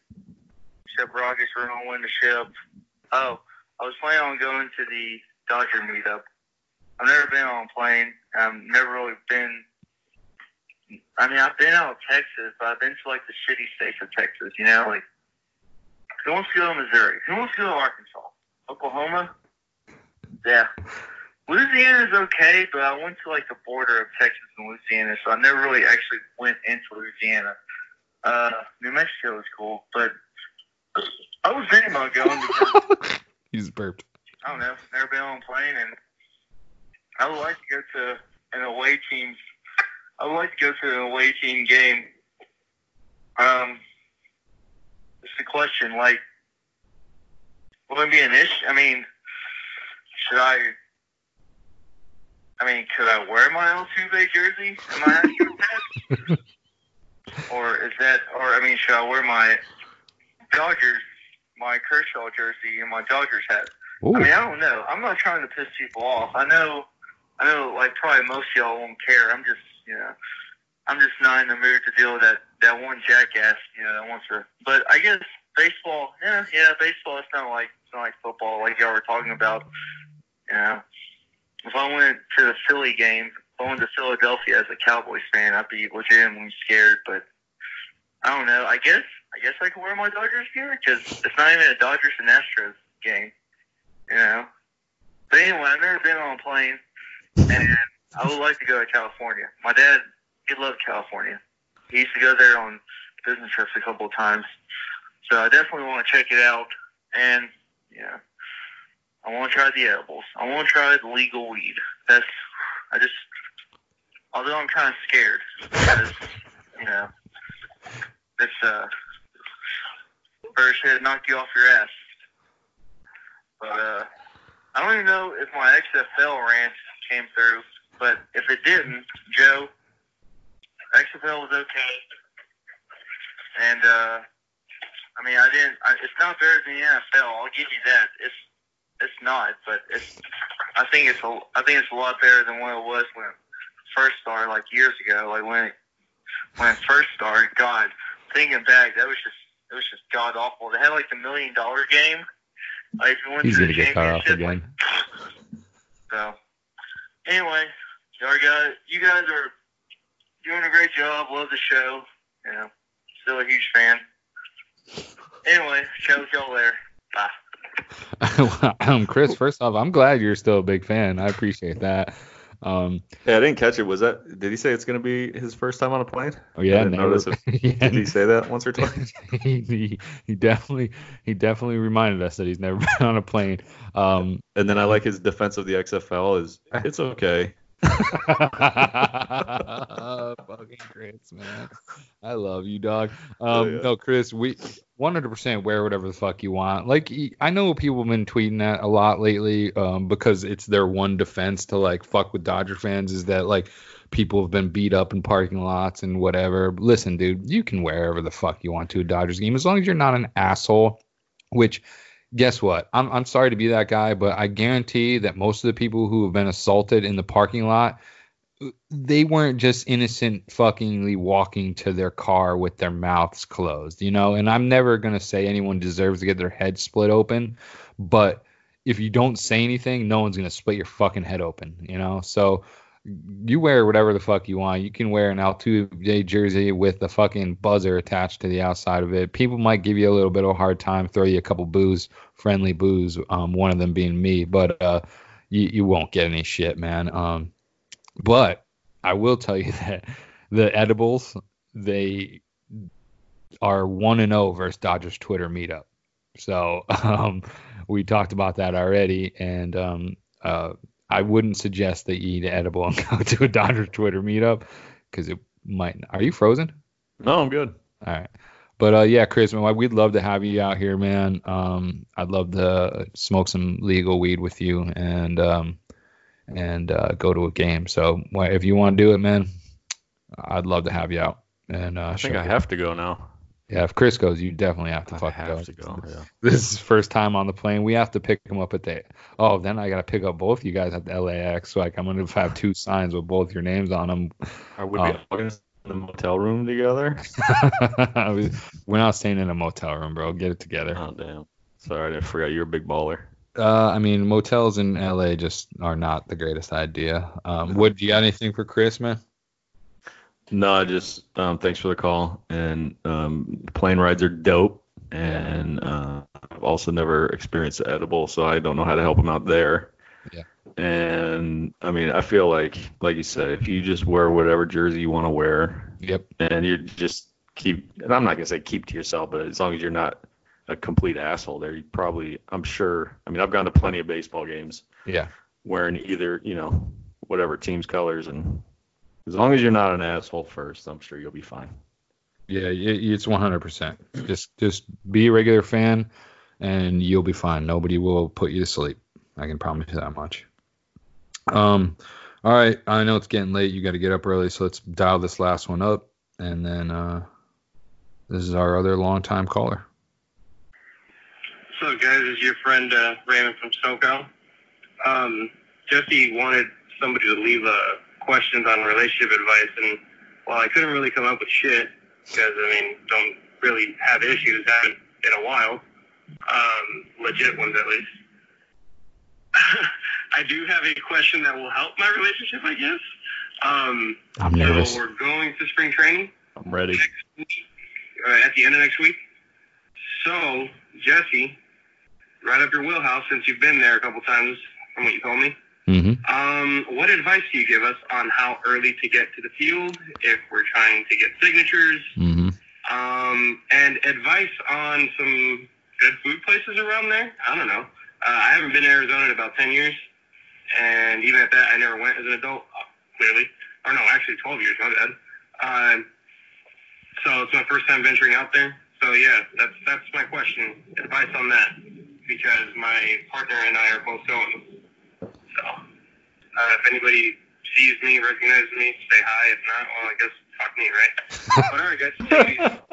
ship rockets, we're going to win the ship. Oh, I was planning on going to the Dodger meetup. I've never been on a plane. I've never really been... I mean, I've been out of Texas, but I've been to, the shitty states of Texas, who wants to go to Missouri? Who wants to go to Arkansas? Oklahoma? Yeah. Louisiana's okay, but I went to, the border of Texas and Louisiana, so I never really actually went into Louisiana. New Mexico is cool, but I was thinking about going because... He's burped. I don't know. Never been on a plane, and I would like to go to an away team's I would like to go to an away team game. It's the question, will it be an issue? I mean, could I wear my Altuve jersey? Am I asking that? Or should I wear my Kershaw jersey and my Dodgers hat? Ooh. I mean, I don't know. I'm not trying to piss people off. I know, probably most of y'all won't care. I'm just not in the mood to deal with that one jackass, that wants to. But I guess baseball, baseball, it's not like football, like y'all were talking about. If I went to the Philly game, if I went to Philadelphia as a Cowboys fan, I'd be legitimately scared. But I don't know. I guess I can wear my Dodgers gear because it's not even a Dodgers and Astros game, But anyway, I've never been on a plane, and I would like to go to California. My dad, he loved California. He used to go there on business trips a couple of times. So I definitely want to check it out. And, I want to try the edibles. I want to try the legal weed. Although I'm kind of scared. Because, first it knocked you off your ass. But, I don't even know if my XFL rant came through. But if it didn't, Joe, XFL was okay. And, I didn't... it's not better than the NFL. I'll give you that. It's not, but it's... I think it's a lot better than what it was when it first started, years ago. When it first started, God, thinking back, it was just god-awful. They had, the $1 million game. If you went to the championship, so... Anyway, you guys are doing a great job. Love the show. Still a huge fan. Anyway, chat with y'all later. Bye. Chris, first off, I'm glad you're still a big fan. I appreciate that. Yeah, I didn't catch it. Was that? Did he say it's going to be his first time on a plane? Oh yeah, I didn't notice it. Yeah. Did he say that once or twice? he definitely reminded us that he's never been on a plane. And then I like his defense of the XFL is it's okay. Fucking Chris, man, I love you, dog. Yeah. No, Chris, we 100% wear whatever the fuck you want. Like, I know people have been tweeting that a lot lately, because it's their one defense to like fuck with Dodger fans is that like people have been beat up in parking lots and whatever. Listen, dude, you can wear whatever the fuck you want to a Dodgers game as long as you're not an asshole. Which, guess what? I'm sorry to be that guy, but I guarantee that most of the people who have been assaulted in the parking lot, they weren't just innocent fuckingly walking to their car with their mouths closed, you know? And I'm never going to say anyone deserves to get their head split open, but if you don't say anything, no one's going to split your fucking head open, you know? So you wear whatever the fuck you want. You can wear an Altuve jersey with the fucking buzzer attached to the outside of it. People might give you a little bit of a hard time, throw you a couple boos, friendly boos, one of them being me, but you won't get any shit, man. But I will tell you that the edibles, they are 1-0 versus Dodgers Twitter meetup. So we talked about that already, and I wouldn't suggest that you eat an edible and go to a Dodgers Twitter meetup because it might. Are you frozen? No, I'm good. All right. But yeah, Chris, man, we'd love to have you out here, man. I'd love to smoke some legal weed with you and go to a game. So if you want to do it, man, I'd love to have you out. And I think I have to go now. Yeah, if Chris goes, you definitely have to fucking go. I have to go, yeah. This is his first time on the plane. We have to pick him up at the... Oh, then I got to pick up both you guys at the LAX. So, like, I'm going to have two signs with both your names on them. Are we organized in the motel room together? We're not staying in a motel room, bro. Get it together. Oh, damn. Sorry, I forgot you're a big baller. I mean, motels in LA just are not the greatest idea. Wood, you got anything for Chris, man? No, just thanks for the call. And plane rides are dope. And I've also never experienced the edible, so I don't know how to help him out there. Yeah. And I mean, I feel like you said, if you just wear whatever jersey you want to wear, yep. And you just keep, and I'm not gonna say keep to yourself, but as long as you're not a complete asshole there, you probably, I'm sure. I mean, I've gone to plenty of baseball games. Yeah. Wearing either, you know, whatever team's colors, and as long as you're not an asshole first, I'm sure you'll be fine. Yeah, it's 100%. Just be a regular fan, and you'll be fine. Nobody will put you to sleep. I can promise you that much. All right, I know it's getting late. You got to get up early, so let's dial this last one up, and then this is our other longtime caller. So, guys, this is your friend Raymond from SoCal. Jesse wanted somebody to leave questions on relationship advice, and while I couldn't really come up with shit, because, I mean, don't really have issues, haven't in a while, legit ones at least, I do have a question that will help my relationship, I guess. I'm nervous. So we're going to spring training. I'm ready. Next week, at the end of next week. So, Jesse, right up your wheelhouse, since you've been there a couple times from what you told me. Mm-hmm. What advice do you give us on how early to get to the field if we're trying to get signatures? Mm-hmm. And advice on some good food places around there? I don't know. I haven't been to Arizona in about 10 years. And even at that, I never went as an adult, clearly. Or no, actually 12 years, my bad. So it's my first time venturing out there. So, yeah, that's my question. Advice on that, because my partner and I are both going. So, if anybody sees me, recognizes me, say hi. If not, well, I guess fuck me, right? But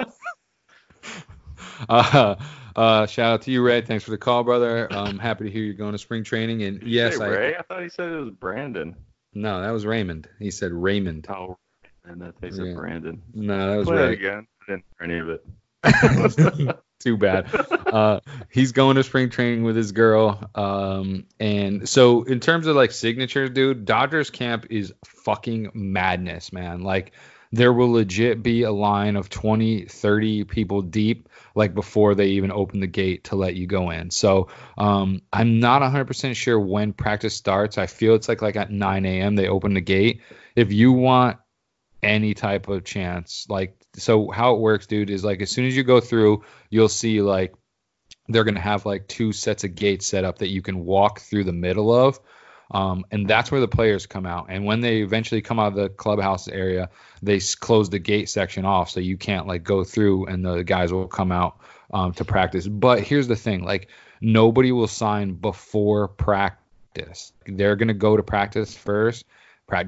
all right, guys. Shout out to you, Ray. Thanks for the call, brother. I'm happy to hear you're going to spring training. And yes, hey, Ray? I thought he said it was Brandon. No, that was Raymond. He said Raymond. Oh, and that they said yeah. Brandon. No, that was Ray. Again. I didn't hear any of it. Too bad. He's going to spring training with his girl. And so in terms of like signatures, dude, Dodgers camp is fucking madness, man. Like there will legit be a line of 20, 30 people deep, like before they even open the gate to let you go in. So I'm not 100% sure when practice starts. I feel it's like at 9 a.m. they open the gate. If you want any type of chance, like, so how it works, dude, is like as soon as you go through, you'll see like they're going to have like two sets of gates set up that you can walk through the middle of. And that's where the players come out. And when they eventually come out of the clubhouse area, they close the gate section off. So you can't like go through, and the guys will come out to practice. But here's the thing, like nobody will sign before practice. They're going to go to practice first,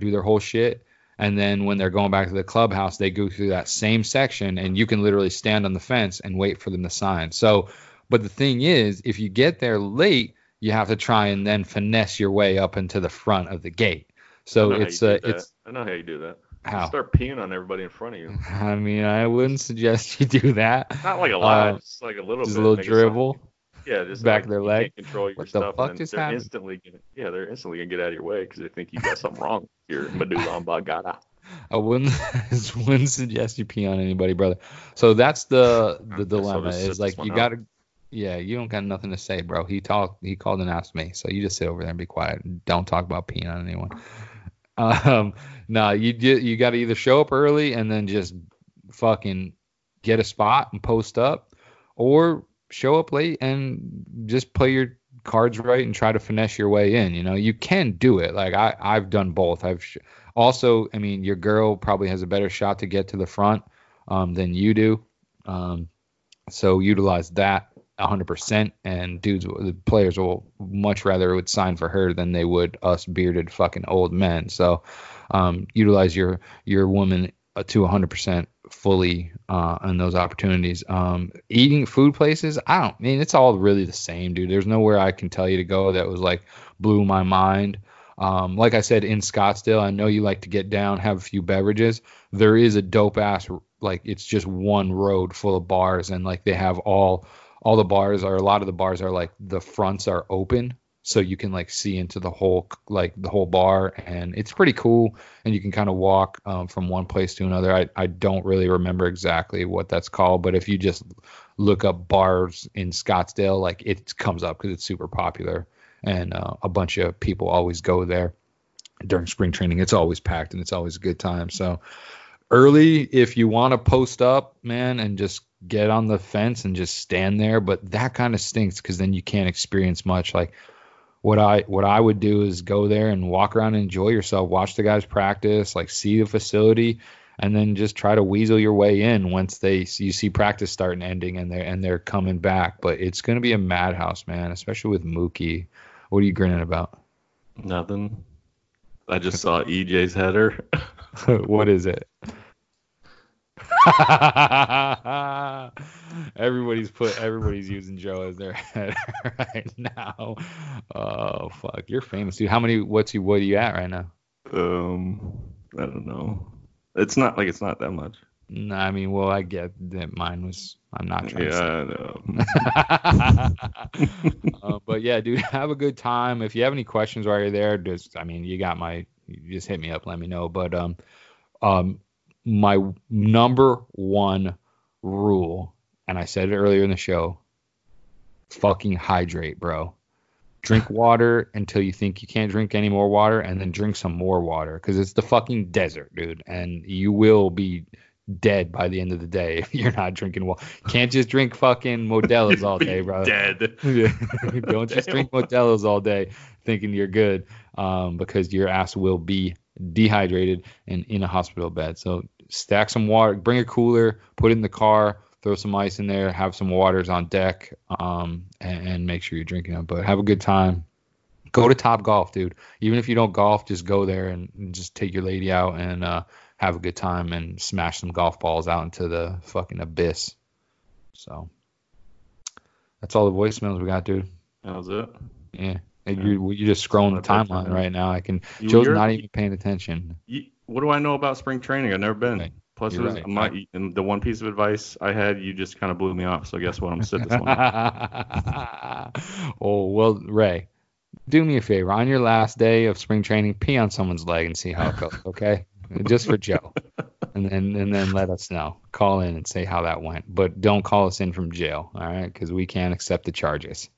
do their whole shit. And then when they're going back to the clubhouse, they go through that same section, and you can literally stand on the fence and wait for them to sign. So, but the thing is, if you get there late, you have to try and then finesse your way up into the front of the gate. So I know how you do that. How? You start peeing on everybody in front of you. I mean, I wouldn't suggest you do that. Not like a lot, just like a little, just bit, a little dribble. Yeah, just back like, their leg. Can't control your stuff. What the fuck just happened? They're instantly gonna get out of your way because they think you got something wrong. Your medulla oblongata. I wouldn't suggest you pee on anybody, brother. So that's the dilemma. Is like you gotta. Yeah, you don't got nothing to say, bro. He called and asked me. So you just sit over there and be quiet. Don't talk about peeing on anyone. You got to either show up early and then just fucking get a spot and post up, or show up late and just play your cards right and try to finesse your way in. You know, you can do it. Like I've done both. Also, I mean, your girl probably has a better shot to get to the front than you do. So utilize that. 100%, and the players will much rather would sign for her than they would us bearded fucking old men. So utilize your woman to 100% fully on those opportunities. Eating food places, it's all really the same, dude. There's nowhere I can tell you to go that was like blew my mind. Like I said, in Scottsdale, I know you like to get down, have a few beverages. There is a dope ass, like it's just one road full of bars, and like they have all the bars are, a lot of the bars are like the fronts are open, so you can like see into the whole bar, and it's pretty cool. And you can kind of walk from one place to another. I don't really remember exactly what that's called, but if you just look up bars in Scottsdale, like it comes up because it's super popular, and a bunch of people always go there during spring training. It's always packed and it's always a good time. So early, if you want to post up, man, and just get on the fence and just stand there. But that kind of stinks because then you can't experience much. Like what I would do is go there and walk around and enjoy yourself, watch the guys practice, like see the facility, and then just try to weasel your way in once you see practice start and ending, and they're coming back. But it's going to be a madhouse, man, especially with Mookie. What are you grinning about? Nothing. I just saw EJ's header. What is it? Everybody's using Joe as their header right now. Oh fuck, you're famous, dude. What are you at right now? I don't know. It's not that much. No, I mean, well, I get that mine was. I'm not trying to say. But yeah, dude, have a good time. If you have any questions while you're there, just hit me up, let me know. But my number one rule, and I said it earlier in the show, fucking hydrate, bro. Drink water until you think you can't drink any more water, and then drink some more water, because it's the fucking desert, dude. And you will be dead by the end of the day if you're not drinking water. Can't just drink fucking Modelo's all day, bro. Dead. Don't just drink Modelo's all day thinking you're good, because your ass will be dehydrated and in a hospital bed. So stack some water, bring a cooler, put it in the car, throw some ice in there, have some waters on deck, and make sure you're drinking them. But have a good time. Go to Topgolf, dude. Even if you don't golf, just go there and just take your lady out and have a good time and smash some golf balls out into the fucking abyss. So that's all the voicemails we got, dude. That was it. Yeah. You're just scrolling the timeline right now. Joe's not even paying attention. What do I know about spring training? I've never been. Right. Plus, the one piece of advice I had, you just kind of blew me off. So guess what? I'm going to sit this one out. Oh, well, Ray, do me a favor. On your last day of spring training, pee on someone's leg and see how it goes, okay? Just for Joe. And then let us know. Call in and say how that went. But don't call us in from jail, all right? Because we can't accept the charges.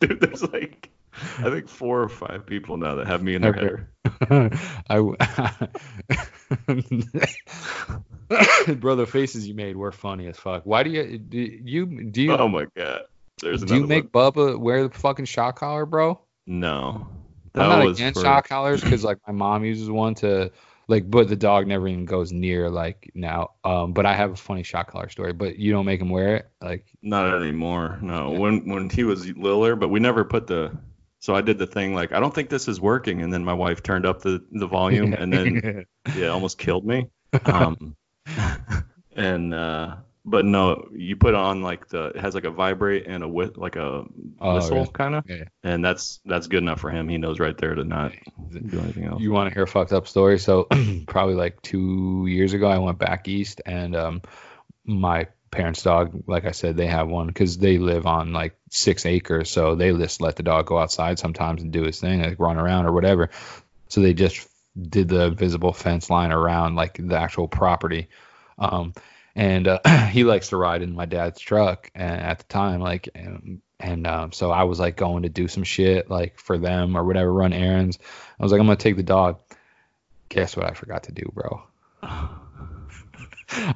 Dude, there's like, I think 4 or 5 people now that have me in their header. Bro, the faces you made were funny as fuck. Why do you? Oh my god! Do you make Bubba wear the fucking shock collar, bro? No, I'm not against shock collars because like my mom uses one to like, but the dog never even goes near like now. But I have a funny shock collar story. But you don't make him wear it, like not anymore. No, yeah. When he was littler, but we never put the. So I did the thing like, I don't think this is working, and then my wife turned up the volume, and then yeah, almost killed me. But no, you put on like it has like a vibrate and a whistle really? Kind of, yeah. And that's good enough for him. He knows right there to not do anything else. You want to hear a fucked up story? So probably like 2 years ago, I went back east, and my parents' dog, like I said, they have one because they live on like 6 acres, so they just let the dog go outside sometimes and do his thing, like run around or whatever. So they just did the invisible fence line around like the actual property, and he likes to ride in my dad's truck at the time, like, and so I was like going to do some shit like for them or whatever, run errands. I was like, I'm gonna take the dog. Guess what I forgot to do, bro?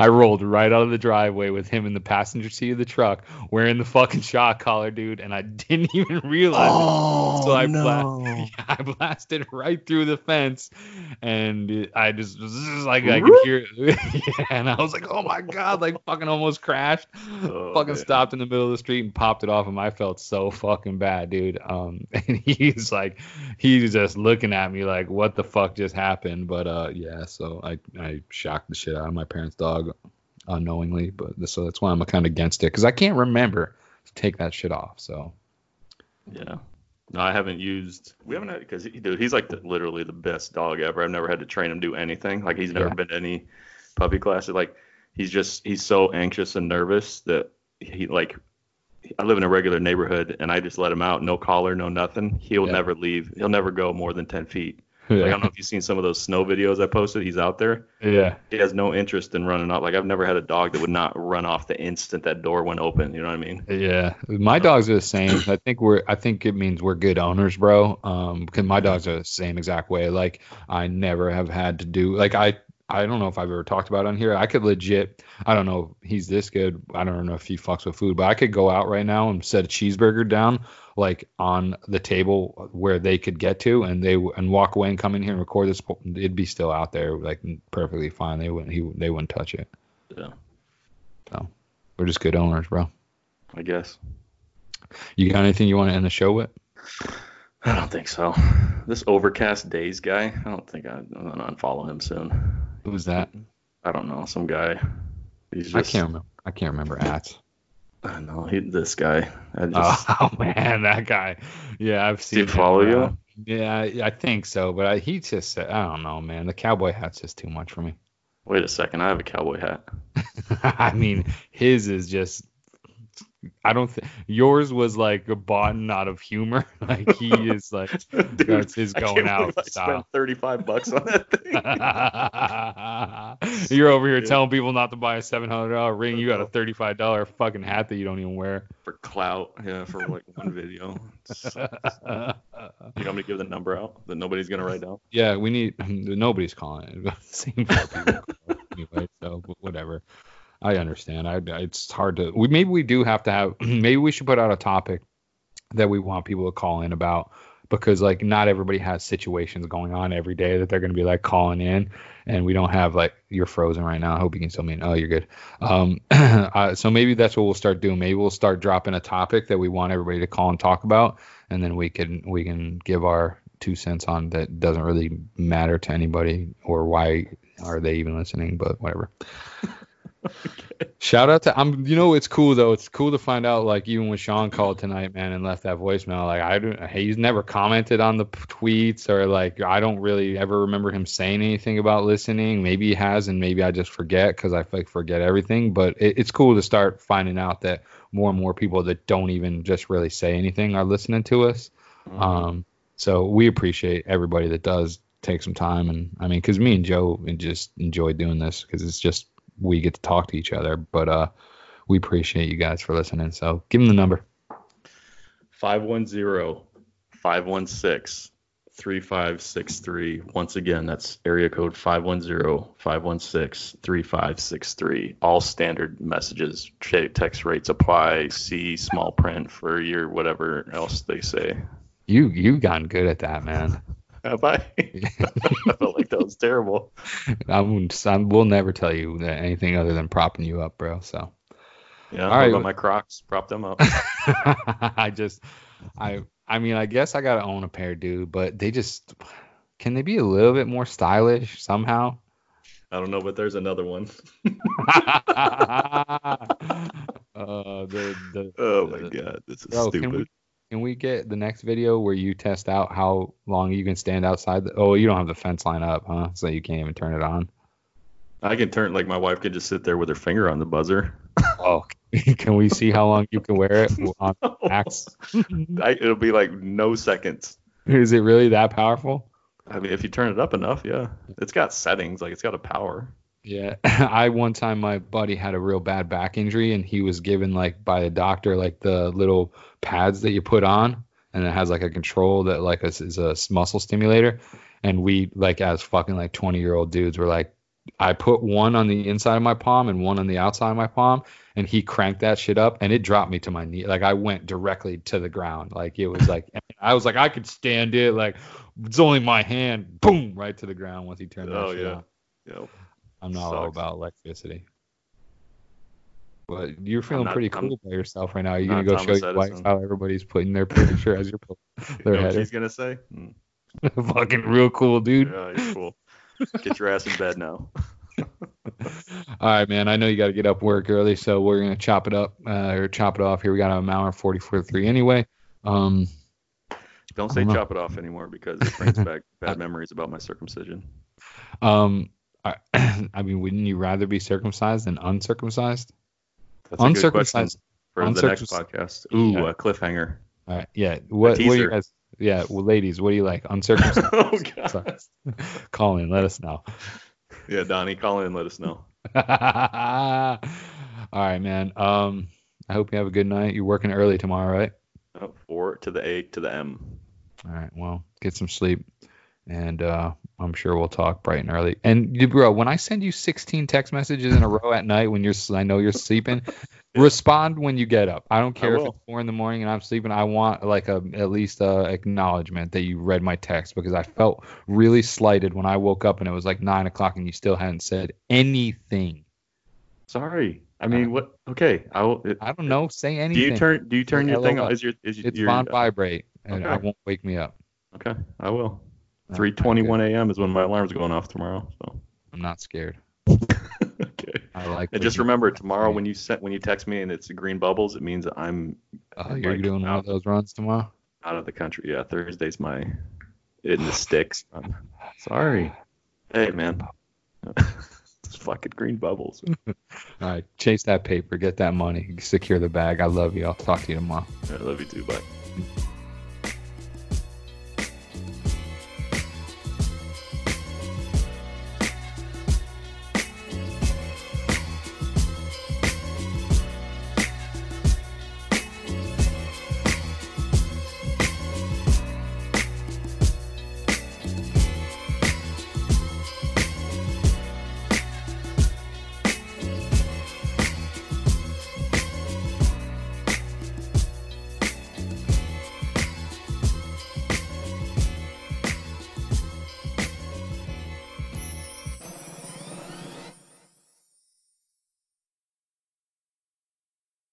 I rolled right out of the driveway with him in the passenger seat of the truck wearing the fucking shock collar, dude, and I didn't even realize it. So I blasted right through the fence, and I just was like, I could hear it. Yeah, and I was like, oh my god, like fucking almost crashed. Stopped in the middle of the street and popped it off, and I felt so fucking bad, dude. And he's just looking at me like, what the fuck just happened? But yeah, so I shocked the shit out of my parents' dog unknowingly, so that's why I'm kind of against it, because I can't remember to take that shit off. So yeah, no, I haven't used, we haven't had, because dude, he's like literally the best dog ever. I've never had to train him to do anything, like he's never been to any puppy classes, like he's so anxious and nervous that he like, I live in a regular neighborhood and I just let him out, no collar, no nothing. He'll never leave, he'll never go more than 10 feet. Like, I don't know if you've seen some of those snow videos I posted. He's out there. Yeah. He has no interest in running off. Like, I've never had a dog that would not run off the instant that door went open. You know what I mean? Yeah. My dogs are the same. I think it means we're good owners, bro. Because my dogs are the same exact way. Like, I never have had to do, like, I don't know if I've ever talked about it on here. I could legit, I don't know, he's this good. I don't know if he fucks with food, but I could go out right now and set a cheeseburger down, like on the table where they could get to, and walk away and come in here and record this. It'd be still out there, like perfectly fine. They wouldn't touch it. Yeah. So we're just good owners, bro, I guess. You got anything you want to end the show with? I don't think so. This Overcast Days guy, I don't think I'm gonna unfollow him soon. Who's that? I don't know. Some guy. He's just... I can't remember ads. I know. This guy. Oh man, that guy. Yeah, I've seen. Did he follow you? Yeah, I think so. But he just said, I don't know, man. The cowboy hat's just too much for me. Wait a second. I have a cowboy hat. I mean, his is just. I don't think yours was like bought out of humor. Like he is like, dude, that's his going out style. I spent $35 on that thing. You're over here telling people not to buy a $700 ring. You got a $35 fucking hat that you don't even wear for clout. Yeah, for like one video. You want me to give the number out that nobody's gonna write down? Yeah, we need. Nobody's calling it. Same people anyway. So but whatever. I understand. It's hard to. Maybe we should put out a topic that we want people to call in about, because like not everybody has situations going on every day that they're going to be like calling in, and we don't have like, you're frozen right now. I hope you can still mean. Oh, you're good. So maybe that's what we'll start doing. Maybe we'll start dropping a topic that we want everybody to call and talk about, and then we can give our 2 cents on that. Doesn't really matter to anybody, or why are they even listening? But whatever. Okay. Shout out to you know, it's cool though. It's cool to find out, like even when Sean called tonight, man, and left that voicemail, like he's never commented on the tweets, or like I don't really ever remember him saying anything about listening. Maybe he has, and maybe I just forget because I like forget everything. But it's cool to start finding out that more and more people that don't even just really say anything are listening to us. Mm-hmm. So we appreciate everybody that does take some time. And I mean, because me and Joe just enjoy doing this because it's just we get to talk to each other. But we appreciate you guys for listening. So give them the number. 510-516-3563. Once again, that's area code 510-516-3563. All standard messages, text rates apply. See small print for your whatever else they say. You've gotten good at that, man. Have I? I felt like that was terrible. I will never tell you anything other than propping you up, bro. So yeah, all right. About my Crocs, prop them up. I mean, I guess I gotta own a pair, dude. But they just can they be a little bit more stylish somehow? I don't know, but there's another one. Oh my god, this is stupid. Can we get the next video where you test out how long you can stand outside? Oh, you don't have the fence line up, huh? So you can't even turn it on. I can turn like my wife could just sit there with her finger on the buzzer. Oh, can we see how long you can wear it on max? It'll be like no seconds. Is it really that powerful? I mean, if you turn it up enough, yeah. It's got settings, like it's got a power. Yeah. One time my buddy had a real bad back injury and he was given like by a doctor like the little pads that you put on and it has like a control that like is a muscle stimulator. And we like as fucking like 20-year-old dudes were like, I put one on the inside of my palm and one on the outside of my palm, and he cranked that shit up, and it dropped me to my knee. Like, I went directly to the ground. Like, it was like, I was like, I could stand it. Like, it's only my hand. Boom, right to the ground once he turned that shit on. Yep. I'm not all about electricity. But you're feeling pretty cool by yourself right now. Are you going to go Thomas show your wife how everybody's putting their picture as you're putting their head? He's going to say? Fucking real cool, dude. Yeah, you're cool. Get your ass in bed now. All right, man. I know you got to get up work early, so we're going to chop it off here. We got an hour 43 anyway. Don't say chop it off anymore because it brings back bad memories about my circumcision. I mean, wouldn't you rather be circumcised than uncircumcised? That's uncircumcised a good question for the next podcast. Ooh, yeah. A cliffhanger. All right, yeah. What do you guys? Yeah, well, ladies, what do you like? Uncircumcised? Oh, God. Call in, let us know. Yeah, Donnie, call in, let us know. All right, man. I hope you have a good night. You're working early tomorrow, right? 4 to the A to the M. All right, well, get some sleep, and I'm sure we'll talk bright and early. And, bro, when I send you 16 text messages in a row at night when I know you're sleeping, respond when you get up. I don't care if it's 4 a.m. and I'm sleeping. I want like at least a acknowledgement that you read my text because I felt really slighted when I woke up and it was like 9 o'clock and you still hadn't said anything. Sorry. I mean, what? Okay. I don't know. Say anything. Do you turn your thing on? Is your on vibrate and it won't wake me up. Okay, I will. 3:21 a.m. is when my alarm's going off tomorrow. So I'm not scared. Okay. I like. And just remember, tomorrow when you text me and it's green bubbles, it means that I'm. You're like, doing one of those runs tomorrow? Out of the country, yeah. Thursday's my in the sticks. I'm sorry. Hey, man. It's fucking green bubbles. All right, chase that paper, get that money, secure the bag. I love you. I'll talk to you tomorrow. I love you too. Bye.